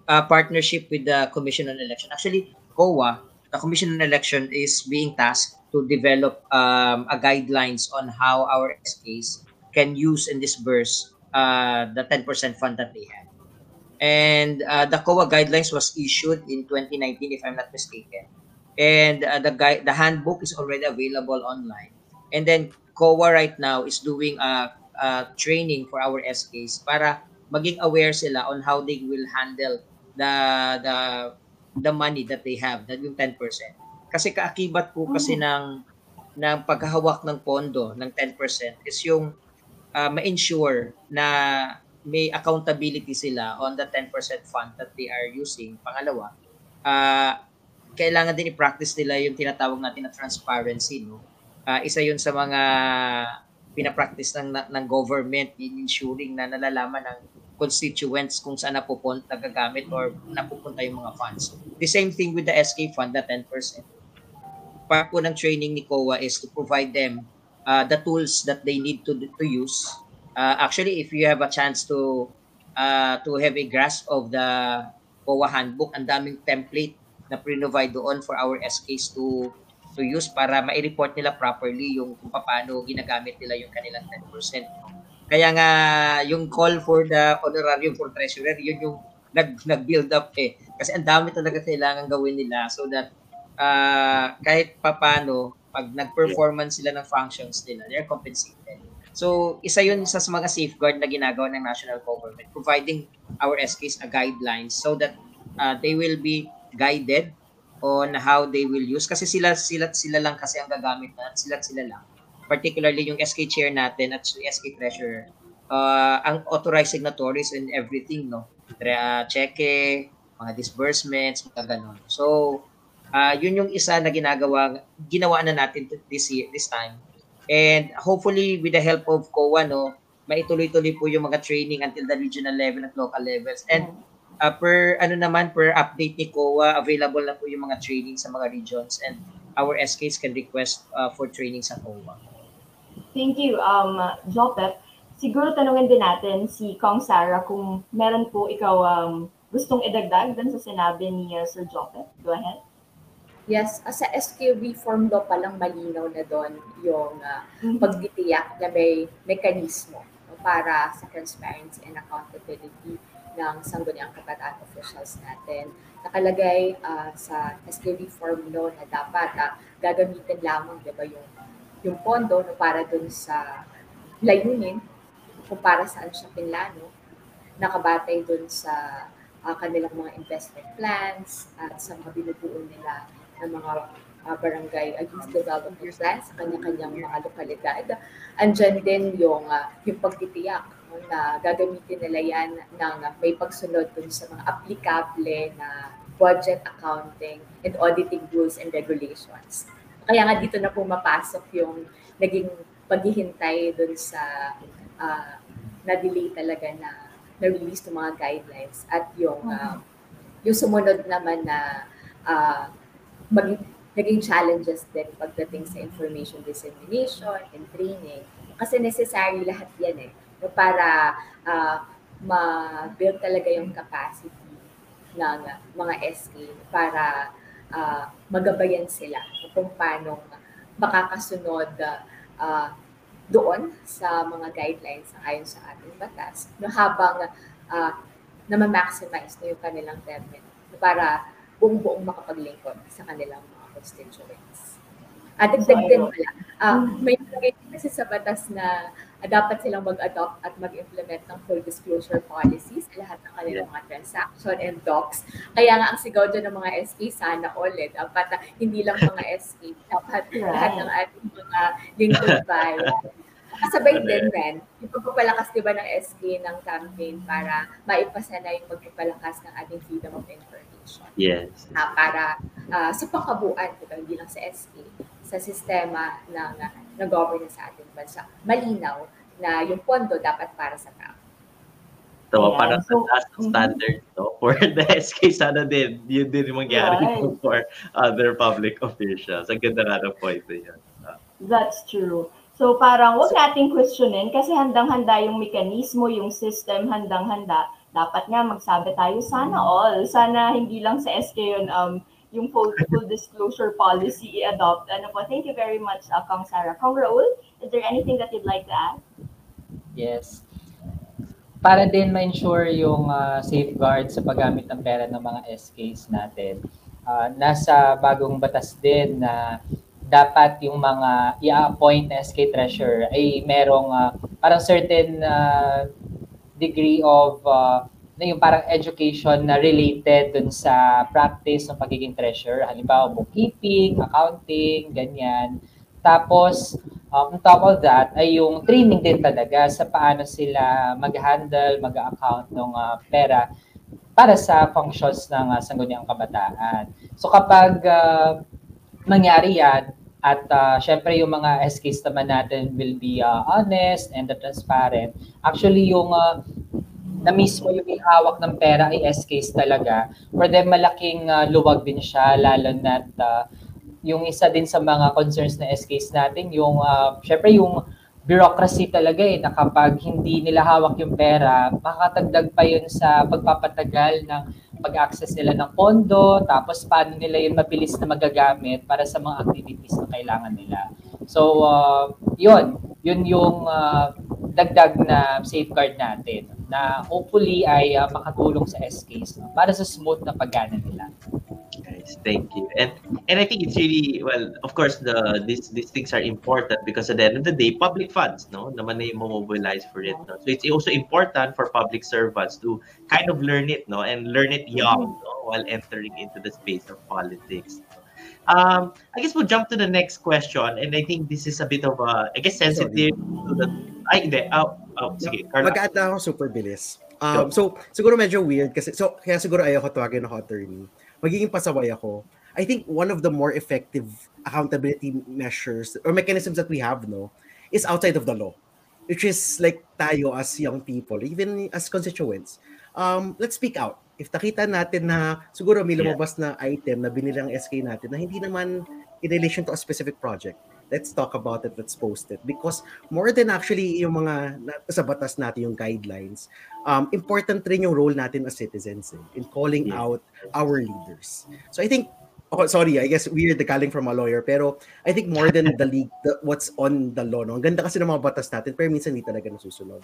a partnership with the Commission on Election. Actually, COA, the Commission on Election, is being tasked to develop a guidelines on how our SKs can use and disburse the 10% fund that they have. And the COA guidelines was issued in 2019, if I'm not mistaken. And the handbook is already available online. And then COA right now is doing a training for our SKs para maging aware sila on how they will handle the money that they have, that yung 10%. Kasi kaakibat po kasi ng paghahawak ng pondo ng 10% is yung ma-ensure na may accountability sila on the 10% fund that they are using. Pangalawa, kailangan din i-practice nila yung tinatawag natin na transparency. No? Isa yun sa mga pinapractice ng government in ensuring na nalalaman ng constituents kung saan nagagamit or napupunta yung mga funds. The same thing with the SK fund, the 10%. Part po ng training ni COA is to provide them the tools that they need to use. Actually, if you have a chance to have a grasp of the COA handbook, ang daming template na pre-provide doon for our SKs to use para ma-report nila properly yung kung paano ginagamit nila yung kanilang 10%. Kaya nga, yung call for the honorarium for treasurer, yun yung nag-build up eh. Kasi ang dami talaga kailangan gawin nila so that kahit papano, pag nag-performance sila ng functions nila, they're compensated. So, isa yun sa mga safeguard na ginagawa ng national government, providing our SKs a guidelines so that they will be guided on how they will use. Kasi sila lang kasi ang gagamit na, sila lang. Particularly yung SK chair natin at SK treasurer, ang authorized signatories and everything, no? Cheque, mga disbursements, mga ganon. So, yun yung isa na ginawaan na natin this time. And hopefully, with the help of COA, no, maituloy-tuloy po yung mga training until the regional level at local levels. And per update ni COA, available na po yung mga training sa mga regions. And our SKs can request for training sa COA. Thank you, Jopep. Siguro tanungin din natin si Kong Sarah kung meron po ikaw gustong idagdag dun sa sinabi ni Sir Jopep. Go ahead. Yes, sa SK Reform Law palang malinaw na doon yung pagtitiyak na may mekanismo para sa transparency and accountability ng Sangguniang Kabataan officials natin. Nakalagay sa SK Reform Law na dapat gagamitin lamang, di ba, yung pondo no, para doon sa layunin kung para saan siya pinlano, nakabatay doon sa kanilang mga investment plans at sa mga binubuo nila ng mga barangay youth development plans sa kanya-kanyang mga lokalidad. Andyan din yung pagtitiyak na gagamitin nila yan ng may pagsunod dun sa mga applicable na budget accounting and auditing rules and regulations. Kaya nga dito na pumapasok yung naging paghihintay dun sa na-delay talaga na na-release ng mga guidelines at yung sumunod naman na naging challenges din pagdating sa information dissemination and training. Kasi necessary lahat yan eh. Para ma-build talaga yung capacity ng mga SK para magabayan sila kung paano makakasunod doon sa mga guidelines ayon sa ating batas habang na-maximize na yung kanilang termino para buong-buong makapaglingkod sa kanilang mga constituents. At dagdag din pala, may nagay kasi sa batas na dapat silang mag-adopt at mag-implement ng full disclosure policies sa lahat ng kanilang mga transaction and docs. Kaya nga ang sigaw dyan ng mga SK, sana ulit. Dapat hindi lang mga SK, dapat lahat ng ating mga linked by. Kasabay din rin, yung pagpapalakas diba ng SK ng campaign para maipasana yung pagpapalakas ng ating freedom of information. Yes. Para sa pangkabuuan, diba, hindi lang sa SK, sa sistema ng governance sa ating bansa, malinaw na yung pondo dapat para sa tao. So, parang sa standard no? For the SK, sana din, yun din mangyari for other public officials. Ang ganda nga ng point na yun. That's true. So parang huwag nating questionin kasi handang-handa yung mekanismo, yung system, handang-handa. Dapat nga magsabi tayo, sana all. Sana hindi lang sa SK yun, yung full disclosure policy i-adopt. Ano po, thank you very much, Kang Sarah. Kang Raoul, is there anything that you'd like to add? Yes. Para din ma-ensure yung safeguard sa paggamit ng pera ng mga SKs natin. Nasa bagong batas din na dapat yung mga i-appoint na SK treasurer ay merong parang certain degree of na yung parang education na related dun sa practice ng pagiging treasurer. Halimbawa, bookkeeping, accounting, ganyan. Tapos, on top of that, ay yung training din talaga sa paano sila mag-handle, mag-account ng pera para sa functions ng Sangguniang Kabataan. So kapag mangyari yan, at syempre yung mga SKs naman natin will be honest and transparent. Actually, yung na mismo yung hawak ng pera ay SKs talaga. For them, malaking luwag din siya, lalo na yung isa din sa mga concerns na SKs natin, yung syempre yung bureaucracy talaga eh, na kapag hindi nila hawak yung pera, makakatagdag pa yun sa pagpapatagal ng pag-access nila ng pondo, tapos paano nila yun mabilis na magagamit para sa mga activities na kailangan nila. So, yun yung dagdag na safeguard natin na hopefully ay makatulong sa SKs para sa smooth na pag-gana nila. Guys, thank you. And I think it's really, well, of course, these things are important because at the end of the day, public funds, no? Naman na yung mobilize for it. No? So it's also important for public servants to kind of learn it, no? And learn it young, no? While entering into the space of politics. I guess we'll jump to the next question, and I think this is a bit of a, I guess, sensitive. To the, sige, Carlo. Mag-aata ako super bilis. So, siguro medyo weird kasi, so, kaya siguro ayoko tawagin ako attorney. Magiging pasaway ako. I think one of the more effective accountability measures or mechanisms that we have, no, is outside of the law, which is like tayo as young people, even as constituents. Let's speak out. If nakita natin na siguro may lumabas na item na binilang SK natin na hindi naman in relation to a specific project, let's talk about it, let's post it. Because more than actually yung mga sa batas natin, yung guidelines, important rin yung role natin as citizens in calling out our leaders. So I think, oh, sorry, I guess we're calling from a lawyer, pero I think more than the league, what's on the law, no? Ang ganda kasi ng mga batas natin, pero minsan hindi talaga nasusunod.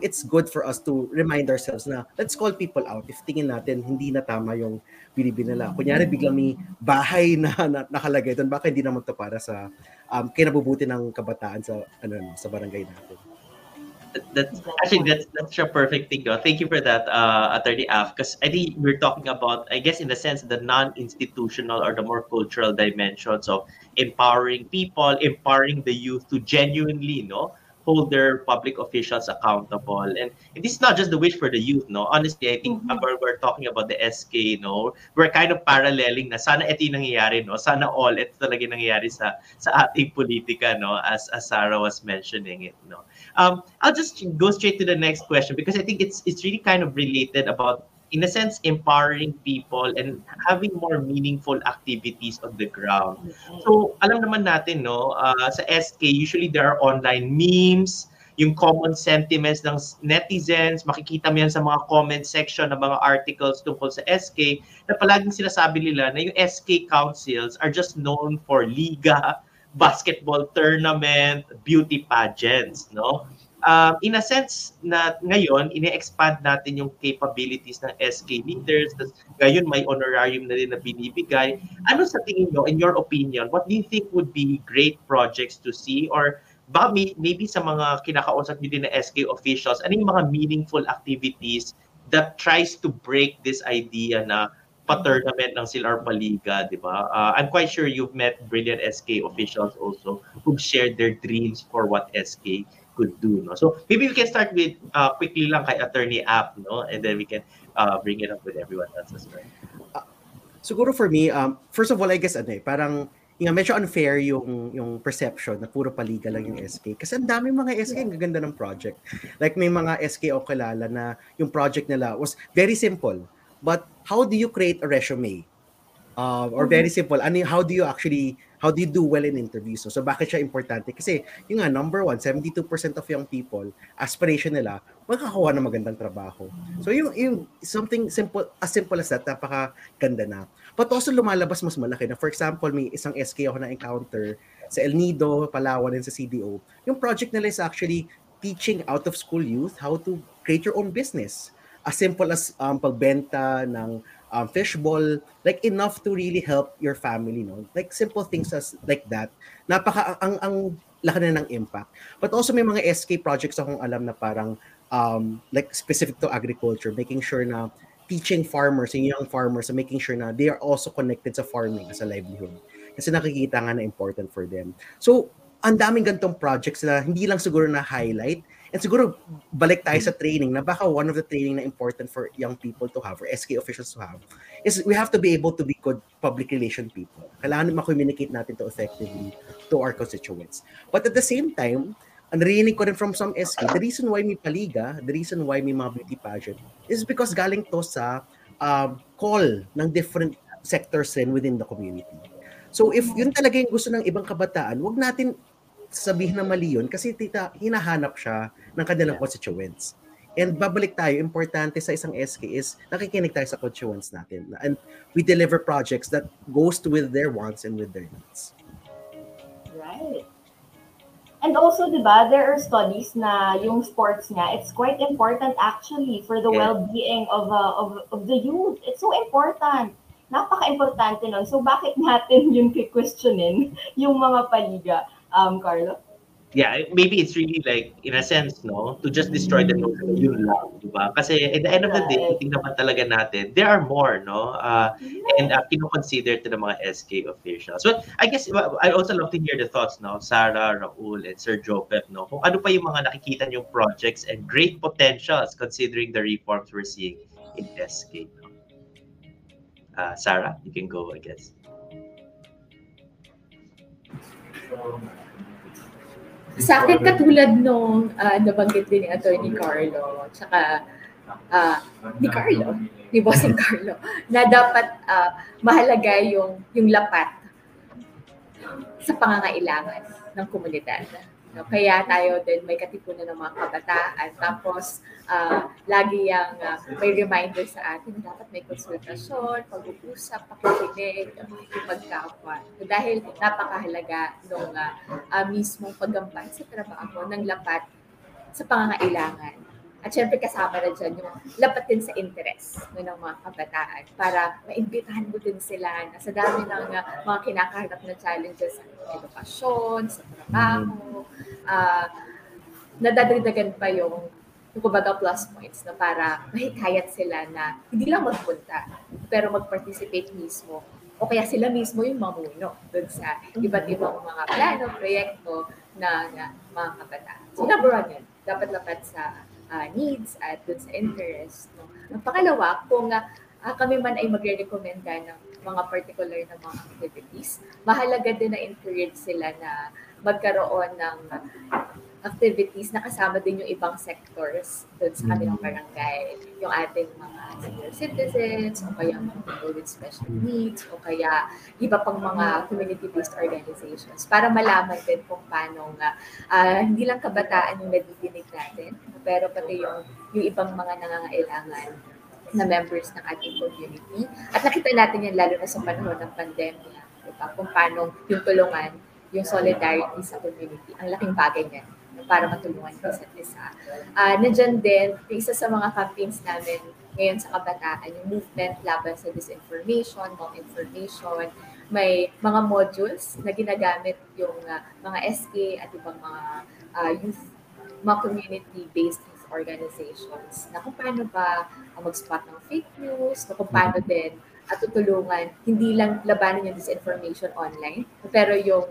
It's good for us to remind ourselves na let's call people out if tingin natin hindi na tama yung binibinala. Kunyari, biglang may bahay na nakalagay doon, baka hindi naman ito para sa kinabubuti ng kabataan sa, ano, sa barangay natin. That's a perfect thing, though. Thank you for that, Attorney Af, because I think we're talking about, I guess, in the sense, the non-institutional or the more cultural dimensions of empowering people, empowering the youth to genuinely, hold their public officials accountable. And this is not just the wish for the youth, Honestly, I think we're talking about the SK, we're kind of paralleling na sana ito yung nangyayari, Sana all, ito talaga nangyayari sa ating politika, As Sarah was mentioning it, I'll just go straight to the next question because I think it's really kind of related about, in a sense, empowering people and having more meaningful activities on the ground. So, alam naman natin, sa SK, usually there are online memes, yung common sentiments ng netizens, makikita mo yan sa mga comment section ng mga articles tungkol sa SK, na palaging sinasabi nila na yung SK councils are just known for liga, basketball tournament, beauty pageants, in a sense na ngayon, ine-expand natin yung capabilities ng SK leaders. Ngayon, may honorarium na rin na binibigay. Ano sa tingin nyo, in your opinion, what do you think would be great projects to see? Or baka maybe sa mga kinakausap nyo din na SK officials, ano yung mga meaningful activities that tries to break this idea na pa-tournament lang sila or paliga, di ba? I'm quite sure you've met brilliant SK officials also who've shared their dreams for what SK could do, So maybe we can start with quickly lang kay Attorney App, and then we can bring it up with everyone else as well. Siguro for me, first of all, I guess parang medyo unfair yung perception na puro paliga lang yung SK. Kasi ang dami mga SK ang gaganda ng project. Like may mga SK o kilala na yung project nila was very simple. But how do you create a resume? Or very simple. How do you do well in interviews? So bakit siya importante? Kasi yung nga, number one, 72% of young people, aspiration nila, magkakawa ng magandang trabaho. So yung something simple as that, napakaganda na. But also lumalabas mas malaki na, for example, may isang SK ako na-encounter sa El Nido, Palawan, and sa CDO. Yung project nila is actually teaching out-of-school youth how to create your own business. As simple as pagbenta ng fishball, like enough to really help your family, Like simple things as like that. Napaka ang laki na ng impact. But also may mga SK projects akong alam na parang like specific to agriculture, making sure na teaching farmers and young farmers, making sure na they are also connected sa farming as a livelihood. Kasi nakikita nga na important for them. So, ang daming gantong projects na hindi lang siguro na highlight. And siguro, balik tayo sa training na baka one of the training na important for young people to have or SK officials to have is we have to be able to be good public relation people. Kailangan ma-communicate natin to effectively to our constituents. But at the same time, ang narinig ko rin from some SK, the reason why may paliga, the reason why may mga beauty pageant is because galing to sa call ng different sectors rin within the community. So if yun talaga yung gusto ng ibang kabataan, wag natin sabihin na mali yun kasi hinahanap siya ng kanilang constituents. And babalik tayo, importante sa isang SK is nakikinig tayo sa constituents natin. And we deliver projects that goes with their wants and with their needs. Right. And also, diba, there are studies na yung sports nga, it's quite important actually for the well-being of the youth. It's so important. Napaka-importante nun. So bakit natin yung kikwestiyonin yung mga paliga? Carlo? Yeah, maybe it's really like, in a sense, to just destroy the notion yun lang, diba? Kasi at the end of the day, tingnan naman talaga natin, there are more, and kinoconsider to the mga SK officials. So, I guess, I also love to hear the thoughts, Sarah, Raul, and Sir Jopep, kung ano pa yung mga nakikita niyong projects and great potentials considering the reforms we're seeing in SK. Sarah, you can go, I guess. Sa akin, katulad nung nabanggit din ni Attorney Carlo, tsaka ni Carlo, ni Bossing Carlo, na dapat mahalaga yung lapat sa pangangailangan ng komunidad. Kaya tayo din may katipunan ng mga kabataan, tapos lagi yung may reminder sa atin, dapat may konsultasyon, pag-uusap, pakikinig, pagkakwa. Dahil napakahalaga nung mismong paggampay sa trabaho ng lapat sa pangangailangan. At syempre kasama na dyan yung lapat din sa interest ng mga kabataan para maimbitahan mo din sila na sa dami ng mga kinakaharap na challenges sa edukasyon, sa trabaho, nadadagdagan pa yung kumbaga plus points na para mahikayat sila na hindi lang magpunta, pero mag-participate mismo. O kaya sila mismo yung mamuno dun sa iba't ibang mga plano, proyekto na mga kabataan. So, number one yan. Dapat lapat sa needs at dun sa interest. No? Ang pangalawa, kung kami man ay magre-recommenda ng mga particular na mga activities, mahalaga din na encourage sila na magkaroon ng activities na kasama din yung ibang sectors doon sa kabilang barangay. Yung ating mga senior citizens, o kaya mga people with special needs, o kaya iba pang mga community-based organizations para malaman din kung paano nga hindi lang kabataan yung nadidinig natin, pero pati yung ibang mga nangangailangan na members ng ating community. At nakita natin yan lalo na sa panahon ng pandemya, diba? Kung paano yung tulungan, yung solidarity sa community. Ang laking bagay niyan para matulungan yung isa't isa. Nandiyan din, isa sa mga campaigns namin ngayon sa kabataan, yung movement laban sa disinformation, malinformation. May mga modules na ginagamit yung mga SK at ibang youth, mga community-based youth organizations na kung paano ba mag-spot ng fake news, kung paano din at tutulungan, hindi lang labanan yung disinformation online, pero yung,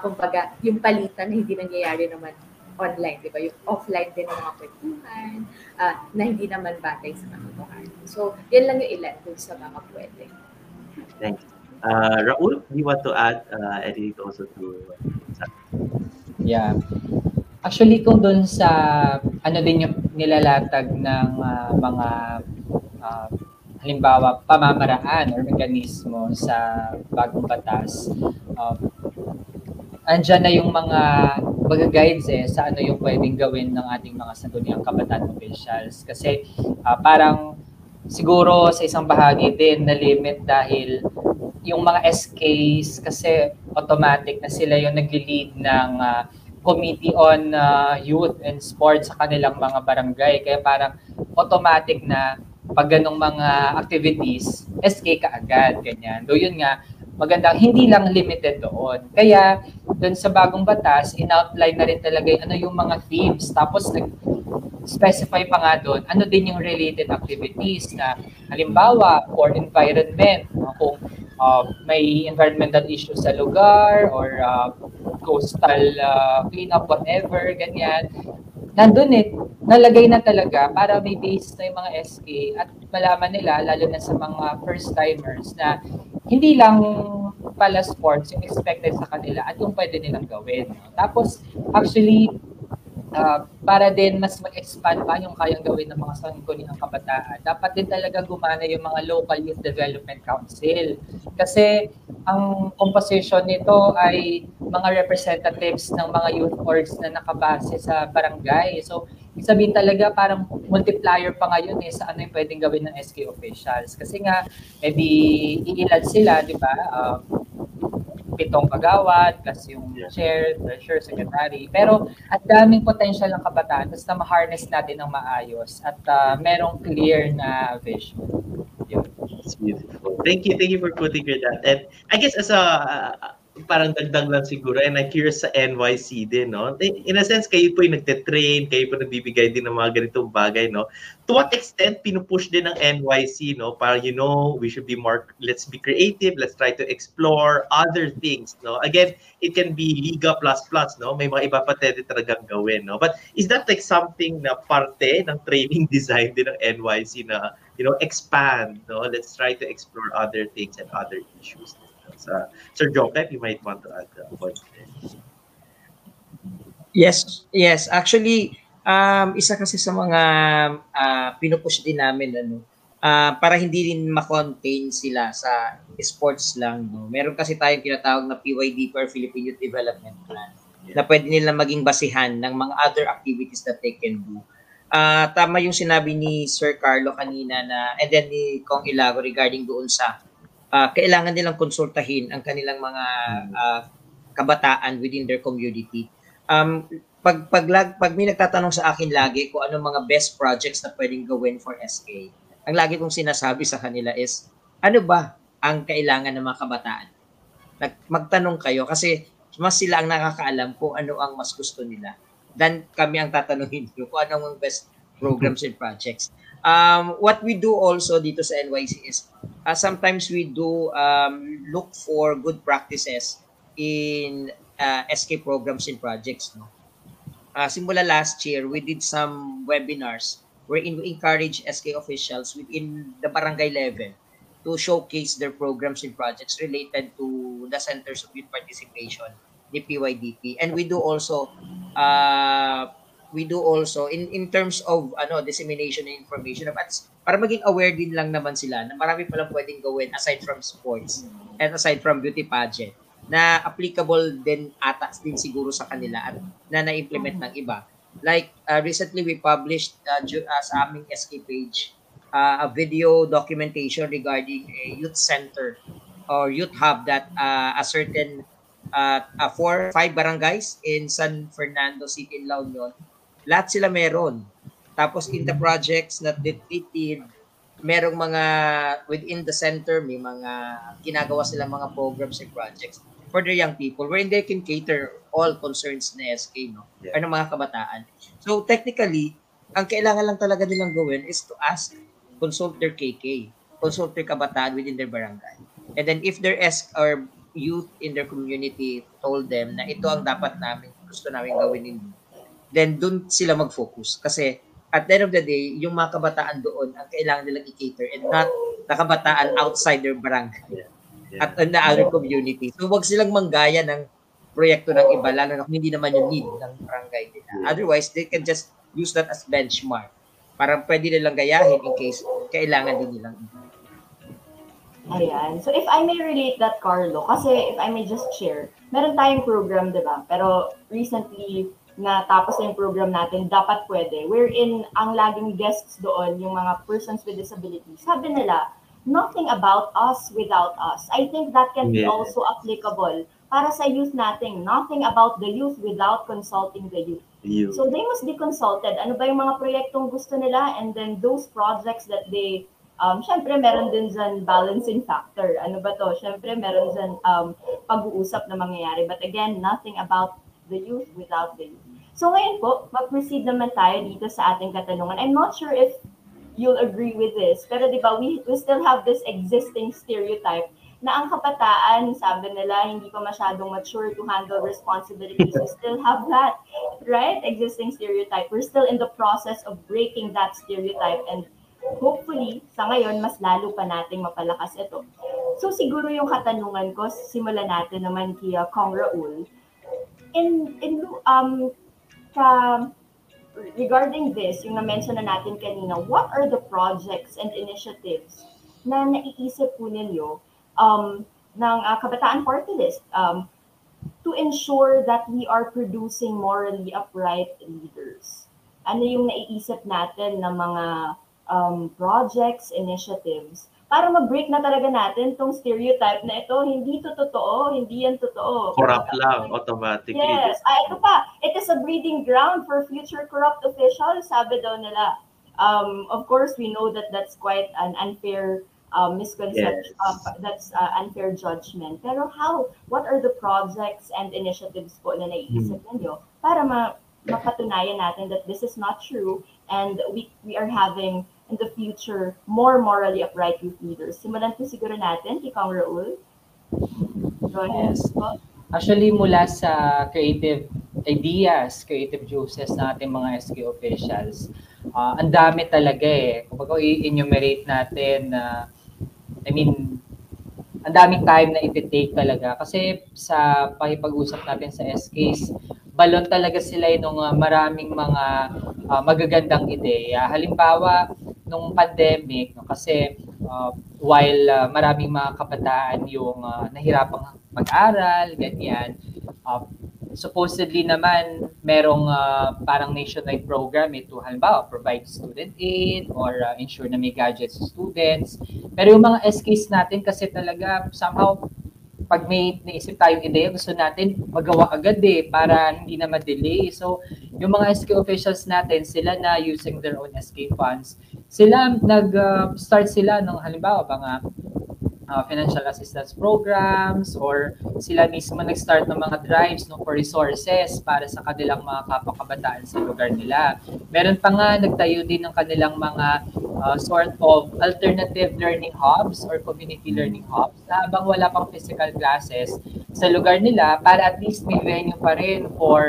kumbaga, yung palitan na hindi nangyayari naman online, di ba? Yung offline din ng mga kwentuhan, na hindi naman batay sa kwentuhan. So, yan lang yung ilan dun sa mga pwede. Thanks. Raoul, do you want to add anything also to Yeah. Actually, kung dun sa ano din yung nilalatag ng mga halimbawa, pamamaraan or mekanismo sa bagong batas. Andiyan na yung mga guides sa ano yung pwedeng gawin ng ating mga sangguniang kabataan officials. Kasi parang siguro sa isang bahagi din na-limit dahil yung mga SKs kasi automatic na sila yung nag-lead ng Committee on Youth and Sports sa kanilang mga barangay. Kaya parang automatic na pag ganong mga activities, SK kaagad, ganyan. Though yun nga, magandang hindi lang limited doon. Kaya doon sa bagong batas, in-outline na rin talaga ano yung mga themes. Tapos nag-specify pa nga doon, ano din yung related activities na halimbawa for environment. Kung may environmental issues sa lugar or coastal cleanup, whatever, ganyan. Nandun nalagay na talaga para may base na yung mga SK at malaman nila, lalo na sa mga first-timers, na hindi lang pala sports yung expected sa kanila at yung pwede nilang gawin. Tapos, actually, para din mas mag-expand pa yung kayang gawin ng mga sangguniang kabataan, dapat din talaga gumana yung mga local youth development council. Kasi ang composition nito ay mga representatives ng mga youth orgs na nakabase sa barangay. So, sabihin talaga parang multiplier pa ngayon sa ano yung pwedeng gawin ng SK officials. Kasi nga, edi iilad sila, di ba? 7 kagawad, plus yung chair, treasurer, secretary. Pero at daming potential ng kabataan, basta ma-harness natin ng maayos at merong clear na vision. Yun. That's beautiful. Thank you for putting it that. And I guess as a, parang dagdag lang siguro, and I'm curious sa NYC din, no? In a sense, kayo po yung nagte-train, kayo po nagbibigay din ng mga ganitong bagay, no? To what extent pinupush din ng NYC, no? Parang, you know, we should be more, let's be creative, let's try to explore other things, no? Again, it can be Liga++, no? May mga iba pa talagang gawin, no? But is that like something na parte ng training design din ng NYC na, you know, expand, no? Let's try to explore other things and other issues. Sir Jopep, you might want to add a point. Yes. Actually, isa kasi sa mga pinupush din namin, para hindi rin ma-contain sila sa sports lang. No? Meron kasi tayong tinatawag na PYD or Philippine Youth Development Plan na pwede nila maging basihan ng mga other activities that they can do. Tama yung sinabi ni Sir Carlo kanina na, and then ni Kong Elago regarding doon sa kailangan nilang konsultahin ang kanilang mga kabataan within their community. Pag may nagtatanong sa akin lagi kung ano mga best projects na pwedeng gawin for SK, ang lagi kong sinasabi sa kanila is, ano ba ang kailangan ng mga kabataan? Magtanong kayo kasi mas sila ang nakakaalam kung ano ang mas gusto nila. then kami ang tatanungin nyo kung anong best programs and projects. What we do also dito sa NYC is sometimes we do look for good practices in SK programs and projects. No? Simula last year, we did some webinars wherein we encourage SK officials within the barangay level to showcase their programs and projects related to the Centers of Youth Participation, the PYDP. And we do also in terms of dissemination and information, para maging aware din lang naman sila na marami palang pwedeng gawin aside from sports and aside from beauty pageant na applicable din atas din siguro sa kanila at na na-implement ng iba. Like recently we published sa aming SK page a video documentation regarding a youth center or youth hub that a certain 4-5 barangays in San Fernando City in La Union. Lahat sila meron. Tapos in the projects that they did, merong mga within the center, may mga ginagawa sila mga programs and projects for their young people wherein they can cater all concerns na SK, no? Yeah. Or ng mga kabataan. So technically, ang kailangan lang talaga nilang gawin is to ask, consult their KK, consult their kabataan within their barangay. And then if their SK or youth in their community told them na ito ang dapat namin, gusto namin gawin, then dun sila mag-focus. Kasi at the end of the day, yung mga kabataan doon ang kailangan nilang i-cater and not na kabataan outside their barangay at in the other community. So huwag silang manggaya ng proyekto ng iba, lalo na kung hindi naman yung need ng barangay nila. Otherwise, they can just use that as benchmark. Parang pwede nilang gayahin in case kailangan din nilang. Ayan. So if I may relate that, Carlo, kasi if I may just share, meron tayong program, di ba? Pero recently, natapos na yung program natin, Dapat Pwede, wherein ang laging guests doon, yung mga persons with disabilities, sabi nila, nothing about us without us. I think that can be also applicable para sa youth natin, nothing about the youth without consulting the youth. So they must be consulted. Ano ba yung mga proyektong gusto nila? And then those projects that they, syempre meron din dyan balancing factor. Ano ba to? Syempre meron dyan pag-uusap na mangyayari. But again, nothing about the youth without the youth. So ngayon po, mag-proceed naman tayo dito sa ating katanungan. I'm not sure if you'll agree with this, pero di ba, we still have this existing stereotype na ang kabataan, sabi nila, hindi pa masyadong mature to handle responsibilities. We still have that, right? Existing stereotype. We're still in the process of breaking that stereotype, and hopefully, sa ngayon, mas lalo pa nating mapalakas ito. So siguro yung katanungan ko, simulan natin naman kay Kong Raoul. Regarding this, yung na-mention na natin kanina, what are the projects and initiatives na naiisip po ninyo ng Kabataan Party List to ensure that we are producing morally upright leaders? Ano yung naiisip natin ng mga projects, initiatives, para mag-break na talaga natin tong stereotype na ito, hindi to totoo, hindi yan totoo. Corrupt lang, automatically. Yes. Ito pa, it is a breeding ground for future corrupt officials, sabi daw nila. Of course, we know that that's quite an unfair misconception, that's unfair judgment. Pero what are the projects and initiatives po na naiisip ninyo para mapatunayan natin that this is not true and we are having in the future more morally upright youth leaders? Simulan po siguro natin kay Kong Raoul. Yes. Actually, mula sa creative ideas, creative juices na ating mga SK officials, ang dami talaga eh. Kapag i-enumerate natin, ang daming time na iti-take talaga. Kasi sa pakipag-usap natin sa SKs, balon talaga sila nung maraming mga magagandang ideya. Halimbawa, nung pandemic, no, kasi while maraming mga kabataan yung nahirapang mag-aral, ganyan, supposedly naman merong parang nationwide program ito, halimbawa, provide student aid or ensure na may gadgets to students. Pero yung mga SKs natin kasi talaga somehow pag may naisip tayong ideya, gusto natin magawa agad eh, para hindi na ma-delay. So, yung mga SK officials natin, sila na using their own SK funds, sila nag-start sila ng halimbawa, mga financial assistance programs, or sila mismo nag-start ng mga drives for resources para sa kanilang mga kapakabataan sa lugar nila. Meron pa nga, nagtayo din ng kanilang mga sort of alternative learning hubs or community learning hubs na habang wala pang physical classes sa lugar nila, para at least may venue pa rin for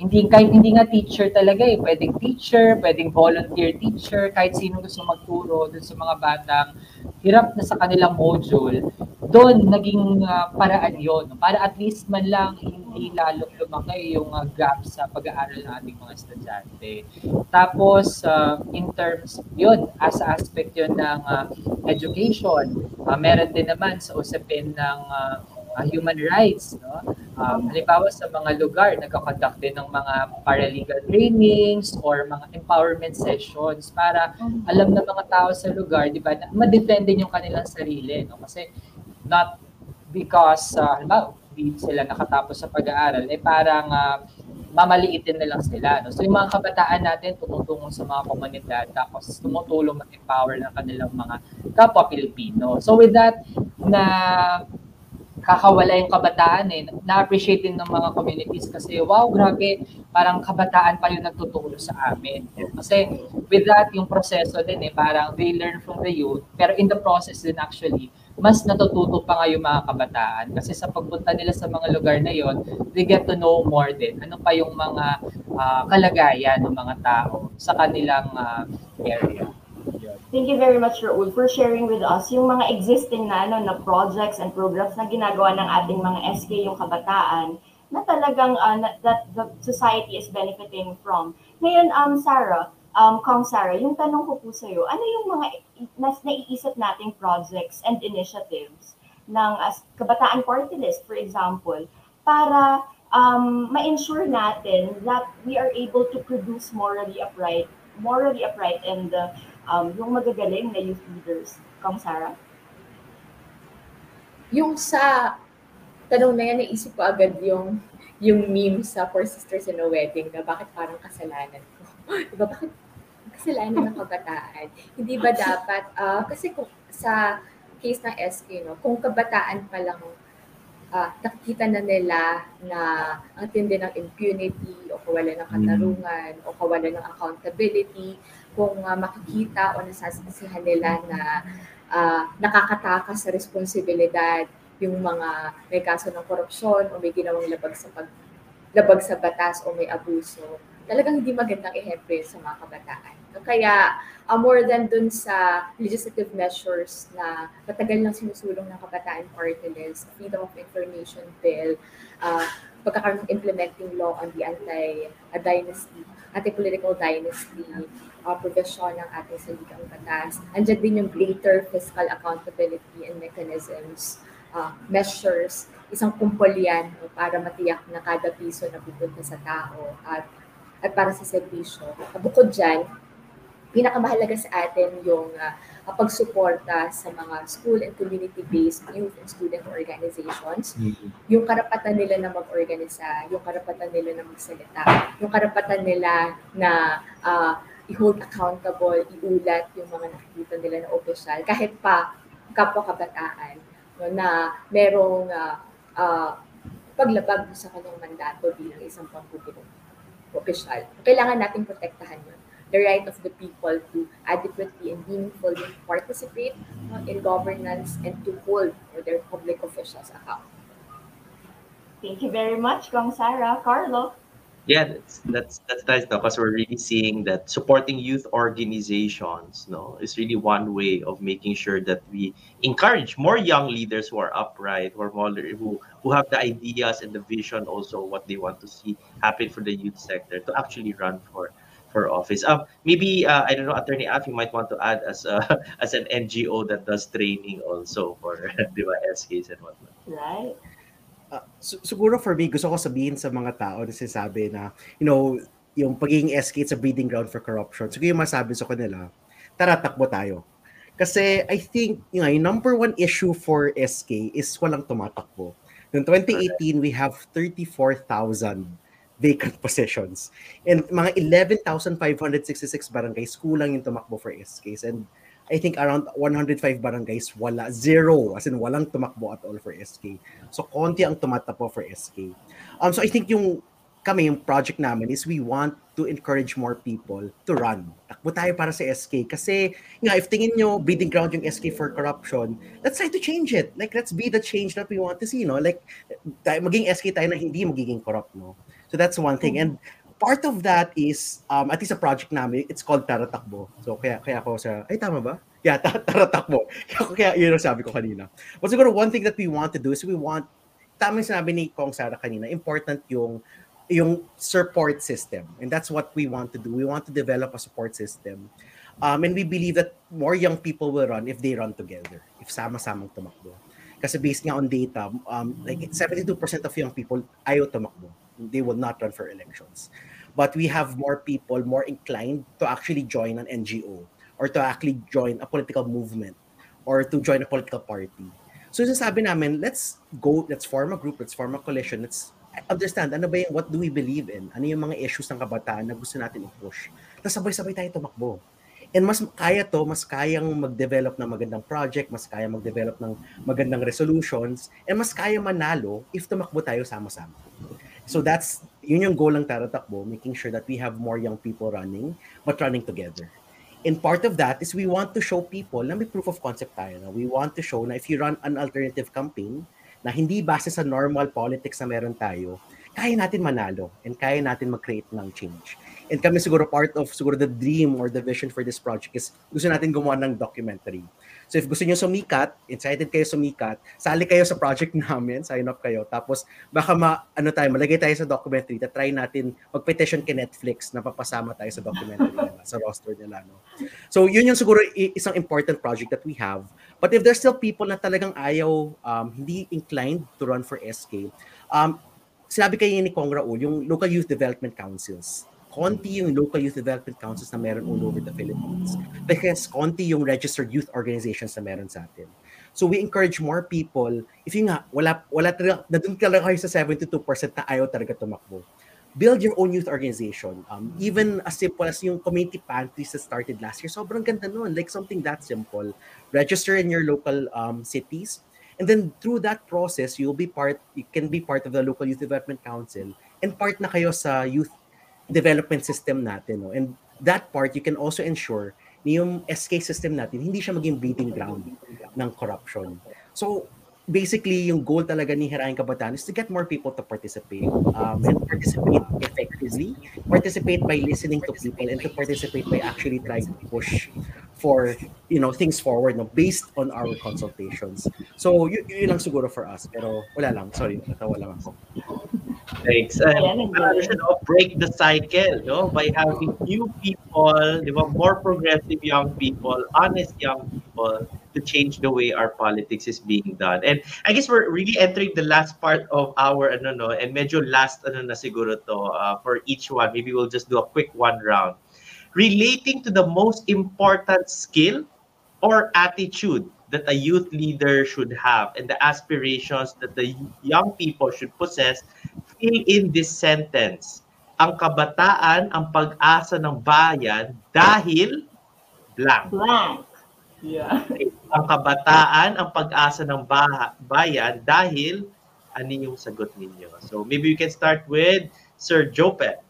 kahit hindi nga teacher talaga eh, pwedeng teacher, pwedeng volunteer teacher, kahit sino gusto magturo dun sa mga batang hirap na sa kanilang module, doon naging paraan yon para at least man lang hindi lalong lumaki yung gap sa pag-aaral ng ating mga estudyante. Tapos in terms yon, as aspect yon ng education, meron din naman sa usapin ng human rights, no? Halimbawa sa mga lugar, nagkakonduct din ng mga paralegal trainings or mga empowerment sessions para alam na mga tao sa lugar, di ba, na ma-defend din yung kanilang sarili, no? Kasi not because, halimbawa, hindi sila nakatapos sa pag-aaral, eh parang mamaliitin na lang sila, no? So yung mga kabataan natin tumutungo sa mga komunidad, tapos tumutulong mag-empower ng kanilang mga kapwa Pilipino. So with that, na kakawala yung kabataan eh. Na-appreciate din ng mga communities kasi wow, grabe, parang kabataan pa yung nagtutulong sa amin. Kasi with that, yung proseso din eh, parang they learn from the youth, pero in the process din actually, mas natututo pa nga yung mga kabataan. Kasi sa pagpunta nila sa mga lugar na yon, they get to know more din. Ano pa yung mga kalagayan ng mga tao sa kanilang area. Thank you very much, Raoul, for sharing with us yung mga existing na, ano, na projects and programs na ginagawa ng ating mga SK, yung kabataan, na talagang that the society is benefiting from. Ngayon, Sarah, Kong Sarah, yung tanong ko po sa'yo, ano yung mga mas naiisip nating projects and initiatives ng Kabataan Party List, for example, para ma-ensure natin that we are able to produce morally upright and yung magagaling na youth leaders, Kong Sarah? Yung sa tanong na yan, naisip ko agad yung meme sa Four Sisters in a Wedding na bakit parang kasalanan ko? Diba, bakit kasalanan ng kabataan? Hindi ba dapat, kasi kung, sa case ng SK, no, kung kabataan pa lang nakikita na nila na ang tindi ng impunity o kawalan ng katarungan o kawalan ng accountability, kung makikita o nasasisihan nila na nakakatakas sa responsibilidad yung mga may kaso ng korupsyon o may ginawang labag sa batas o may abuso, talagang hindi magandang ehemplo sa mga kabataan. Kaya more than dun sa legislative measures na matagal nang sinusulong ng Kabataan Party List, Freedom of Information Bill, pagkakaroon ng implementing law on the anti-political dynasty provision ng ating saligang batas. Andiyan din yung greater fiscal accountability and mechanisms measures, isang kumpulyan para matiyak na kada piso na pupunta sa tao at para sa servisyo. Bukod dyan, pinakamahalaga sa atin yung pagsuporta sa mga school and community-based youth and student organizations. Yung karapatan nila na mag-organisa, yung karapatan nila na magsalita, yung karapatan nila na i-hold accountable, iulat yung mga nakikita nila na opisyal, kahit pa kapwa-kabataan, no, na merong paglabag sa kanyang mandato bilang isang pampublikong official. Kailangan natin protektahan yun. The right of the people to adequately and meaningfully participate in governance and to hold their public officials accountable. Thank you very much, Kong Sarah. Carlo? Yeah, that's nice, though, because we're really seeing that supporting youth organizations, no, is really one way of making sure that we encourage more young leaders who are upright, who are moderate, who have the ideas and the vision also what they want to see happen for the youth sector to actually run for office. Maybe I don't know, Attorney Af, you might want to add as an NGO that does training also for SKs and whatnot. Right. Siguro for me, gusto ko sabihin sa mga tao na sinasabi na, you know, yung pagiging SK, it's a breeding ground for corruption. Siguro yung masabi sa kanila, tara, takbo tayo. Kasi I think, you know, yung number one issue for SK is walang tumatakbo. Noong 2018, we have 34,000 vacant positions. And mga 11,566 barangays, kulang yung tumakbo for SKs. And I think around 105 barangays, wala, zero, as in walang tumakbo at all for SK. So, konti ang tumatapo for SK. So, I think yung project namin is we want to encourage more people to run. Takbo tayo para sa SK. Kasi, nga, if tingin nyo, breeding ground yung SK for corruption, let's try to change it. Like, let's be the change that we want to see, no? Like, maging SK tayo na hindi magiging corrupt, no? So, that's one thing. And, part of that is, at least a project namin, it's called Tara Takbo. So, kaya ako sa, ay, tama ba? Yeah, Tara Takbo. Kaya, yun ang sabi ko kanina. But siguro, one thing that we want to do is we want, tama yung sinabi ni Kong Sarah kanina, important yung support system. And that's what we want to do. We want to develop a support system. And we believe that more young people will run if they run together, if sama-samang tumakbo. Kasi based nga on data, like 72% of young people ayaw tumakbo. They will not run for elections. But we have more people more inclined to actually join an NGO or to actually join a political movement or to join a political party. So sabi namin, let's form a group, let's form a coalition, let's understand what do we believe in? Ano yung mga issues ng kabataan na gusto natin i-push? Tapos sabay-sabay tayo tumakbo. And mas kaya to, mas kayang mag-develop ng magandang project, mas kaya mag-develop ng magandang resolutions, and mas kaya manalo if tumakbo tayo sama-sama. So that's, yun yung goal ng Tara Takbo, making sure that we have more young people running, but running together. And part of that is we want to show people na may proof of concept tayo. Na we want to show na if you run an alternative campaign, na hindi base sa normal politics na meron tayo, kaya natin manalo and kaya natin mag-create ng change. And kami siguro part of siguro the dream or the vision for this project is gusto natin gumawa ng documentary. So if gusto niyo sumikat, excited kayo sumikat, sali kayo sa project namin, sign up kayo. Tapos baka malagay tayo sa documentary, try natin mag-petition kay Netflix na papasama tayo sa documentary nila, sa roster nila. No? So yun yung siguro isang important project that we have. But if there's still people na talagang ayaw, hindi inclined to run for SK, sinabi kayo ni Kong Raul, yung local youth development councils. Konti yung local youth development councils na meron all over the Philippines. Because konti yung registered youth organizations na meron sa atin. So we encourage more people, if yun nga, wala talaga, nadun ka lang kayo sa 72% na ayaw talaga tumakbo. Build your own youth organization. Even as simple as yung community pantries that started last year, sobrang ganda nun. Like something that simple. Register in your local cities. And then through that process, you can be part of the local youth development council and part na kayo sa youth development system natin, no? And that part, you can also ensure yung SK system natin, hindi siya maging breeding ground ng corruption. So, basically, yung goal talaga ni Hirayang Kabataan is to get more people to participate and participate effectively, participate by listening to people, and to participate by actually trying to push for, things forward, no? Based on our consultations. So, yun lang siguro for us. Pero, wala lang. Sorry, natawa lang ako. Thanks. We should break the cycle, no? By having new people, more progressive young people, honest young people, to change the way our politics is being done. And I guess we're really entering the last part of our, and medyo last, na siguro to, for each one. Maybe we'll just do a quick one round. Relating to the most important skill or attitude that a youth leader should have and the aspirations that the young people should possess, fill in this sentence. Ang kabataan, ang pag-asa ng bayan dahil blank. Blank. Yeah. Ang kabataan, ang pag-asa ng bayan dahil ano yung sagot ninyo? So maybe we can start with Sir Jopet.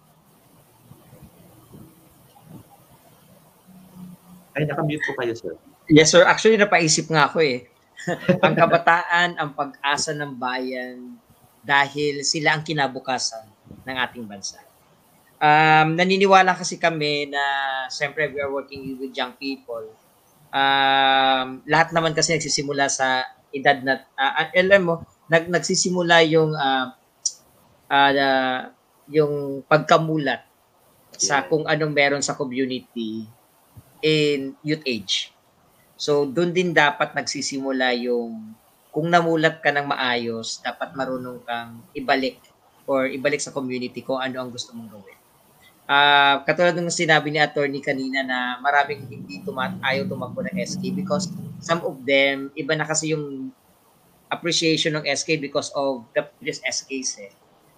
Ay, nakamute ko kayo, sir. Yes, sir. Actually, napaisip nga ako eh. Ang kabataan, ang pag-asa ng bayan dahil sila ang kinabukasan ng ating bansa. Naniniwala kasi kami na siyempre we are working with young people. Lahat naman kasi nagsisimula sa edad na, alam mo, nagsisimula yung pagkamulat sa kung anong meron sa community in youth age. So, doon din dapat nagsisimula yung kung namulat ka ng maayos, dapat marunong kang ibalik sa community kung ano ang gusto mong gawin. Katulad ng sinabi ni attorney kanina na maraming hindi ayaw tumakbo ng SK because some of them, iba na kasi yung appreciation ng SK because of the previous SKs eh.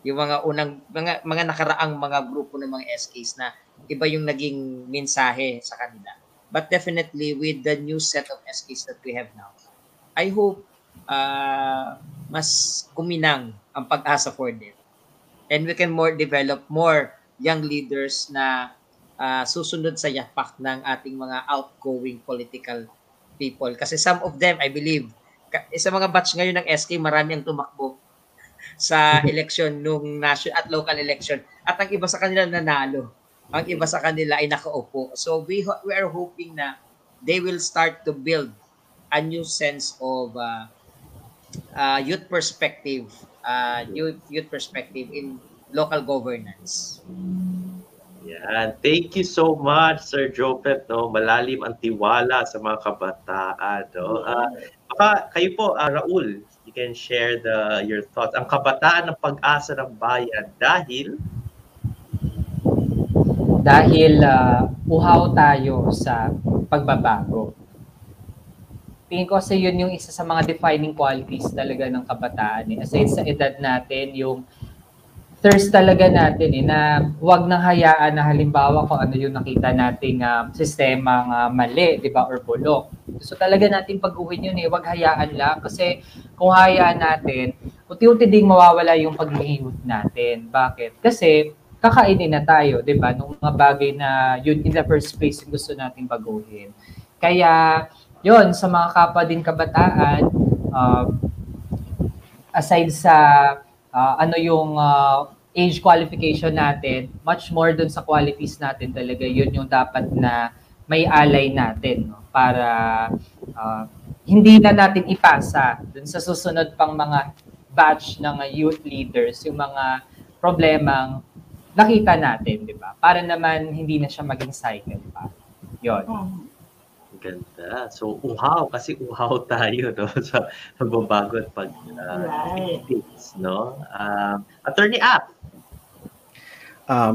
Yung mga unang mga nakaraang mga grupo ng mga SKs na iba yung naging mensahe sa kanila. but definitely with the new set of SKs that we have now, I hope mas kuminang ang pag-asa for them. And we can more develop more young leaders na susunod sa yapak ng ating mga outgoing political people. Kasi some of them, I believe, sa mga batch ngayon ng SK, marami ang tumakbo sa election nung national at local election. At ang iba sa kanila nanalo. Ang iba sa kanila ay nakaupo. So we are hoping na they will start to build a new sense of youth perspective, youth perspective in local governance. Yan. Thank you so much, Sir Jopet. No? Malalim ang tiwala sa mga kabataan. No? Kayo po, Raul, you can share your thoughts. Ang kabataan ng pag-asa ng bayan dahil uhaw tayo sa pagbabago. Tingin ko kasi yun yung isa sa mga defining qualities talaga ng kabataan. Aside sa edad natin, yung thirst talaga natin na huwag nang hayaan na halimbawa kung ano yung nakita nating sistema mali, di ba, or bulok. So talaga natin pag-uwin yun, huwag hayaan lang kasi kung hayaan natin, unti-unti ding mawawala yung paglihimot natin. Bakit? Kasi kakainin na tayo, di ba, nung mga bagay na yun in the first place yung gusto natin baguhin. Kaya yun, sa mga kapwa din kabataan, aside sa ano yung age qualification natin, much more dun sa qualities natin talaga, yun yung dapat na may alay natin, no? Para hindi na natin ipasa dun sa susunod pang mga batch ng youth leaders yung mga problemang nakita natin, di ba? Para naman hindi na siya maging cycle pa. Yun. Ganda. So, uhaw. Kasi uhaw tayo, no? So, nagbabago at pag activities, no? Attorney App.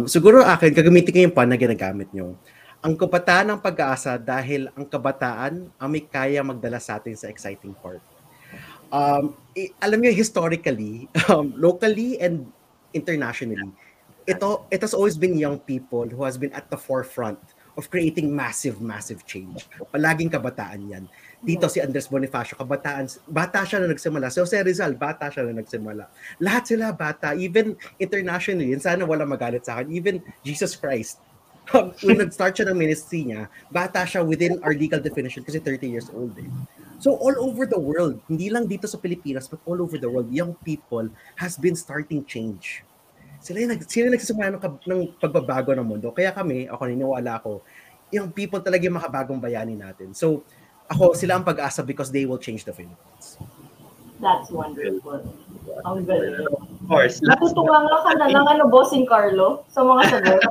Siguro akin, gagamitin ko yung pan na ginagamit nyo. Ang kabataan ng pag-aasa dahil ang kabataan ang may kaya magdala sa atin sa exciting part. Alam nyo, historically, locally and internationally, it has always been young people who has been at the forefront of creating massive, massive change. Palaging kabataan yan. Dito si Andres Bonifacio, kabataan, bata siya na nagsimula. Si Jose Rizal, bata siya na nagsimula. Lahat sila bata, even internationally, and sana wala magalit sa akin, even Jesus Christ. When nag-start siya ng ministry niya, bata siya within our legal definition kasi 30 years old. Eh. So all over the world, hindi lang dito sa Pilipinas, but all over the world, young people has been starting change. Sila yung nagsisimula ng pagbabago ng mundo. Kaya kami, ako niniwala ko, yung people talaga yung makabagong bayani natin. So, ako, sila ang pag-asa because they will change the Philippines. That's wonderful. Ang galing. Of course. Natutuwa nga ka na ng bossing Carlo sa mga sagot.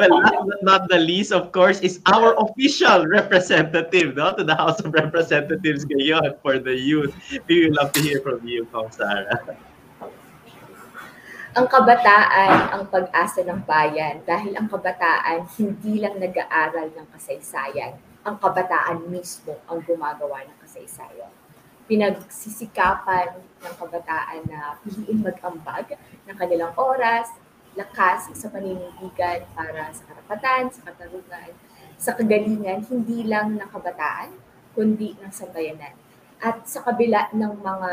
Well, not the least, of course, is our official representative, no, to the House of Representatives ngayon for the youth. We would love to hear from you, Kong Sarah. Ang kabataan, ang pag-asa ng bayan dahil ang kabataan hindi lang nag-aaral ng kasaysayan. Ang kabataan mismo ang gumagawa ng kasaysayan. Pinagsisikapan ng kabataan na piliin mag-ambag ng kanilang oras, lakas sa paninindigan para sa karapatan, sa katarungan, sa kagalingan, hindi lang ng kabataan, kundi ng sambayanan. At sa kabila ng mga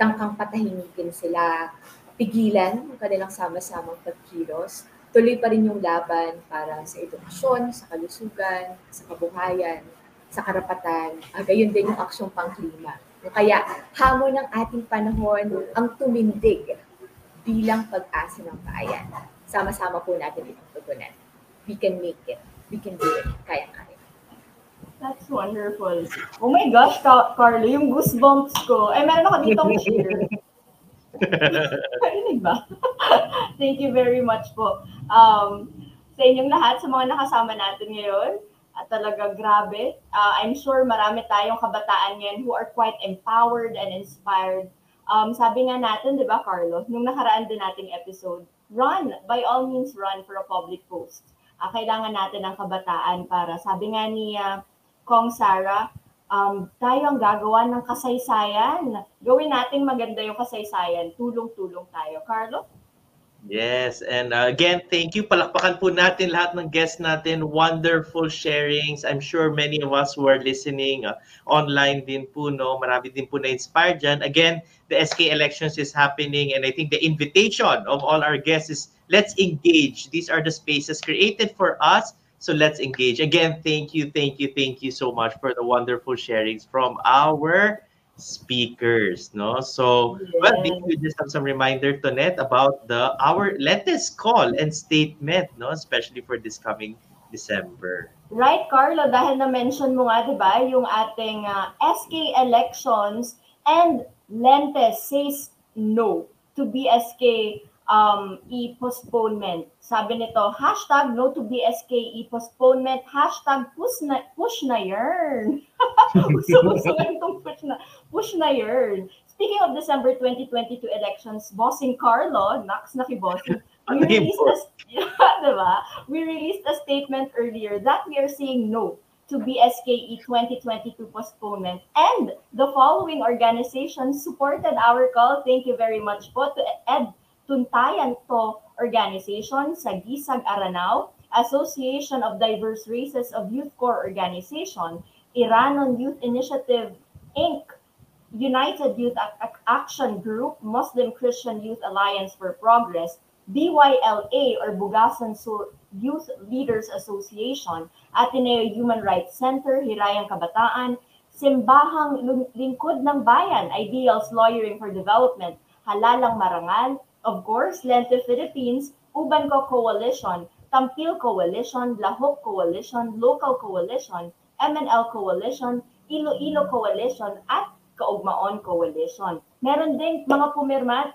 tangkang patahimikin sila, pigilan ng kanilang sama-samang pagkilos, tuloy pa rin yung laban para sa edukasyon, sa kalusugan, sa kabuhayan, sa karapatan, gayon din yung aksyong pangklima. Kaya hamon ng ating panahon ang tumindig bilang pag-asa ng bayan. Sama-sama po natin itong tugunan. We can make it. We can do it. Kaya-kaya. That's wonderful. Oh my gosh, Carlo, yung goosebumps ko. Ay, meron ako dito ang cheer. Karinig ba? Thank you very much po. Sa inyong lahat, sa mga nakasama natin ngayon, at talaga grabe, I'm sure marami tayong kabataan ngayon who are quite empowered and inspired. Sabi nga natin, di ba Carlo, nung nakaraan din nating episode, run, by all means run for a public post. Kailangan natin ang kabataan para, sabi nga ni Kong Sarah, tayo ang gagawa ng kasaysayan. Gawin natin maganda yung kasaysayan. Tulong-tulong tayo. Carlo? Yes, and again, thank you. Palakpakan po natin lahat ng guests natin. Wonderful sharings. I'm sure many of us were listening online din po, no? Marami din po na-inspired dyan. Again, the SK elections is happening, and I think the invitation of all our guests is let's engage. These are the spaces created for us, so let's engage. Again, thank you so much for the wonderful sharings from our speakers, no? So, well, maybe we just have some reminder, Tonette, about our latest call and statement, no? Especially for this coming December. Right, Carlo, dahil na-mention mo nga, di ba, yung ating SK elections and LENTE says no to BSK e-postponement. Sabi nito, hashtag no to BSK e-postponement, hashtag push na yarn. Uso-uso itong push na yarn. Speaking of December 2022 elections, Bossing Carlo, Nax na ki Bossing, we released a statement earlier that we are saying no to BSK e-2022 postponement. And the following organizations supported our call. Thank you very much po to Ed Tuntayan to Organization, Sagisag Aranao, Association of Diverse Races of Youth Corps Organization, Iranon Youth Initiative, Inc., United Youth Action Group, Muslim Christian Youth Alliance for Progress, BYLA or Bugasan Sur Youth Leaders Association, Ateneo Human Rights Center, Hirayang Kabataan, Simbahang Lingkod ng Bayan, Ideals Lawyering for Development, Halalang Marangal, of course, Lente Philippines, Ubanco Coalition, Tampil Coalition, Lahok Coalition, Local Coalition, MNL Coalition, Iloilo Coalition, at Kaugmaon Coalition. Meron ding mga pumirma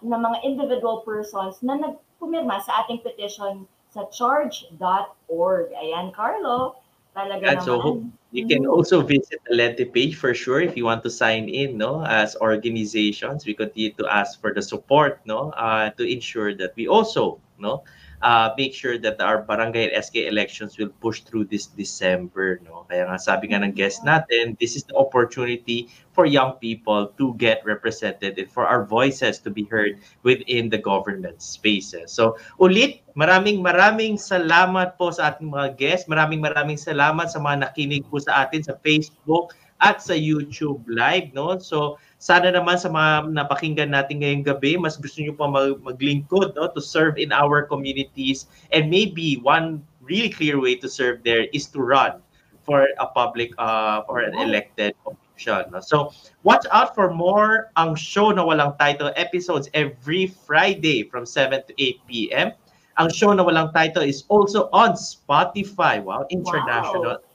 na mga individual persons na nagpumirma sa ating petition sa charge.org. Ayan, Carlo. Talaga naman. So you can also visit the LENTE page for sure if you want to sign in, no? As organizations, we continue to ask for the support, no? To ensure that we also, no? Make sure that our barangay and SK elections will push through this December, no? Kaya nga sabi nga ng guest natin, this is the opportunity for young people to get represented and for our voices to be heard within the government spaces. So ulit, maraming salamat po sa ating mga guests. Maraming salamat sa mga nakinig po sa atin sa Facebook at sa YouTube Live, no? So sana naman sa mga napakinggan natin ngayong gabi, mas gusto nyo pa maglingkod, no? To serve in our communities. And maybe one really clear way to serve there is to run for a public or an elected official, no? So watch out for more ang show na walang title episodes every Friday from 7 to 8 p.m. Ang show na walang title is also on Spotify. Wow, international. Wow.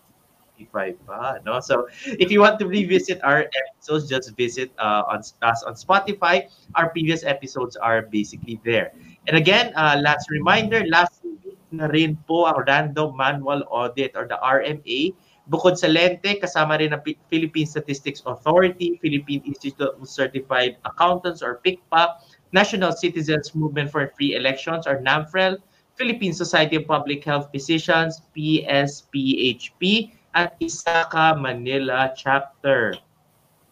Spotify pa, no? So if you want to revisit our episodes, just visit us on Spotify. Our previous episodes are basically there. And again, last reminder, last week na rin po ang Random Manual Audit or the RMA. Bukod sa LENTE, kasama rin ang Philippine Statistics Authority, Philippine Institute of Certified Accountants or PICPA, National Citizens Movement for Free Elections or NAMFREL, Philippine Society of Public Health Physicians, PSPHP, at Isaca Manila Chapter.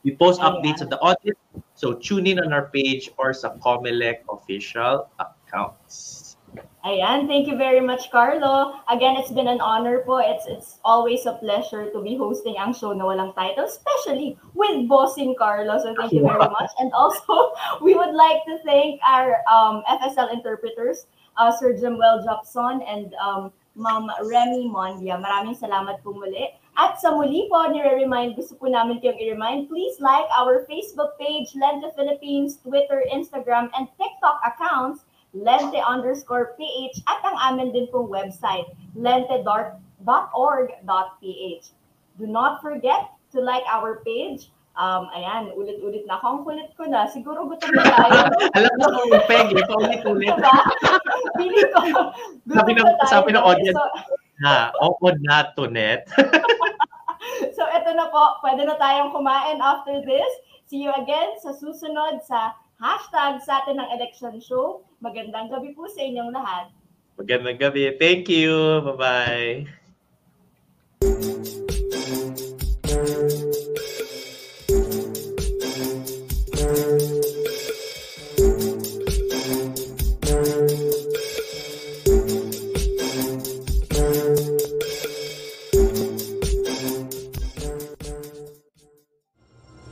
We post updates of the audit, so tune in on our page or sa COMELEC official accounts. Ayan, thank you very much, Carlo. Again, it's been an honor po. It's always a pleasure to be hosting ang show na walang title, especially with Bossing Carlo. So thank you very much. And also, we would like to thank our FSL interpreters, Sir Jamwell Jobson and Ma'am Remy Mondia. Maraming salamat po muli. At sa muli po, nire-remind, gusto po namin kayong i-remind, please like our Facebook page, LENTE Philippines, Twitter, Instagram, and TikTok accounts, lente_ph, at ang amin din pong website, lente.org.ph. Do not forget to like our page. Ayan, ulit-ulit na. Ang kulit ko na. Siguro gutom na tayo. Alam mo kung yung peg, ito ulit-ulit. Diba? Pili ko. Sabi ng audience, awkward na to, Net. So, eto na po. Pwede na tayong kumain after this. See you again sa susunod sa hashtag sa atin ng election show. Magandang gabi po sa inyong lahat. Magandang gabi. Thank you. Bye-bye.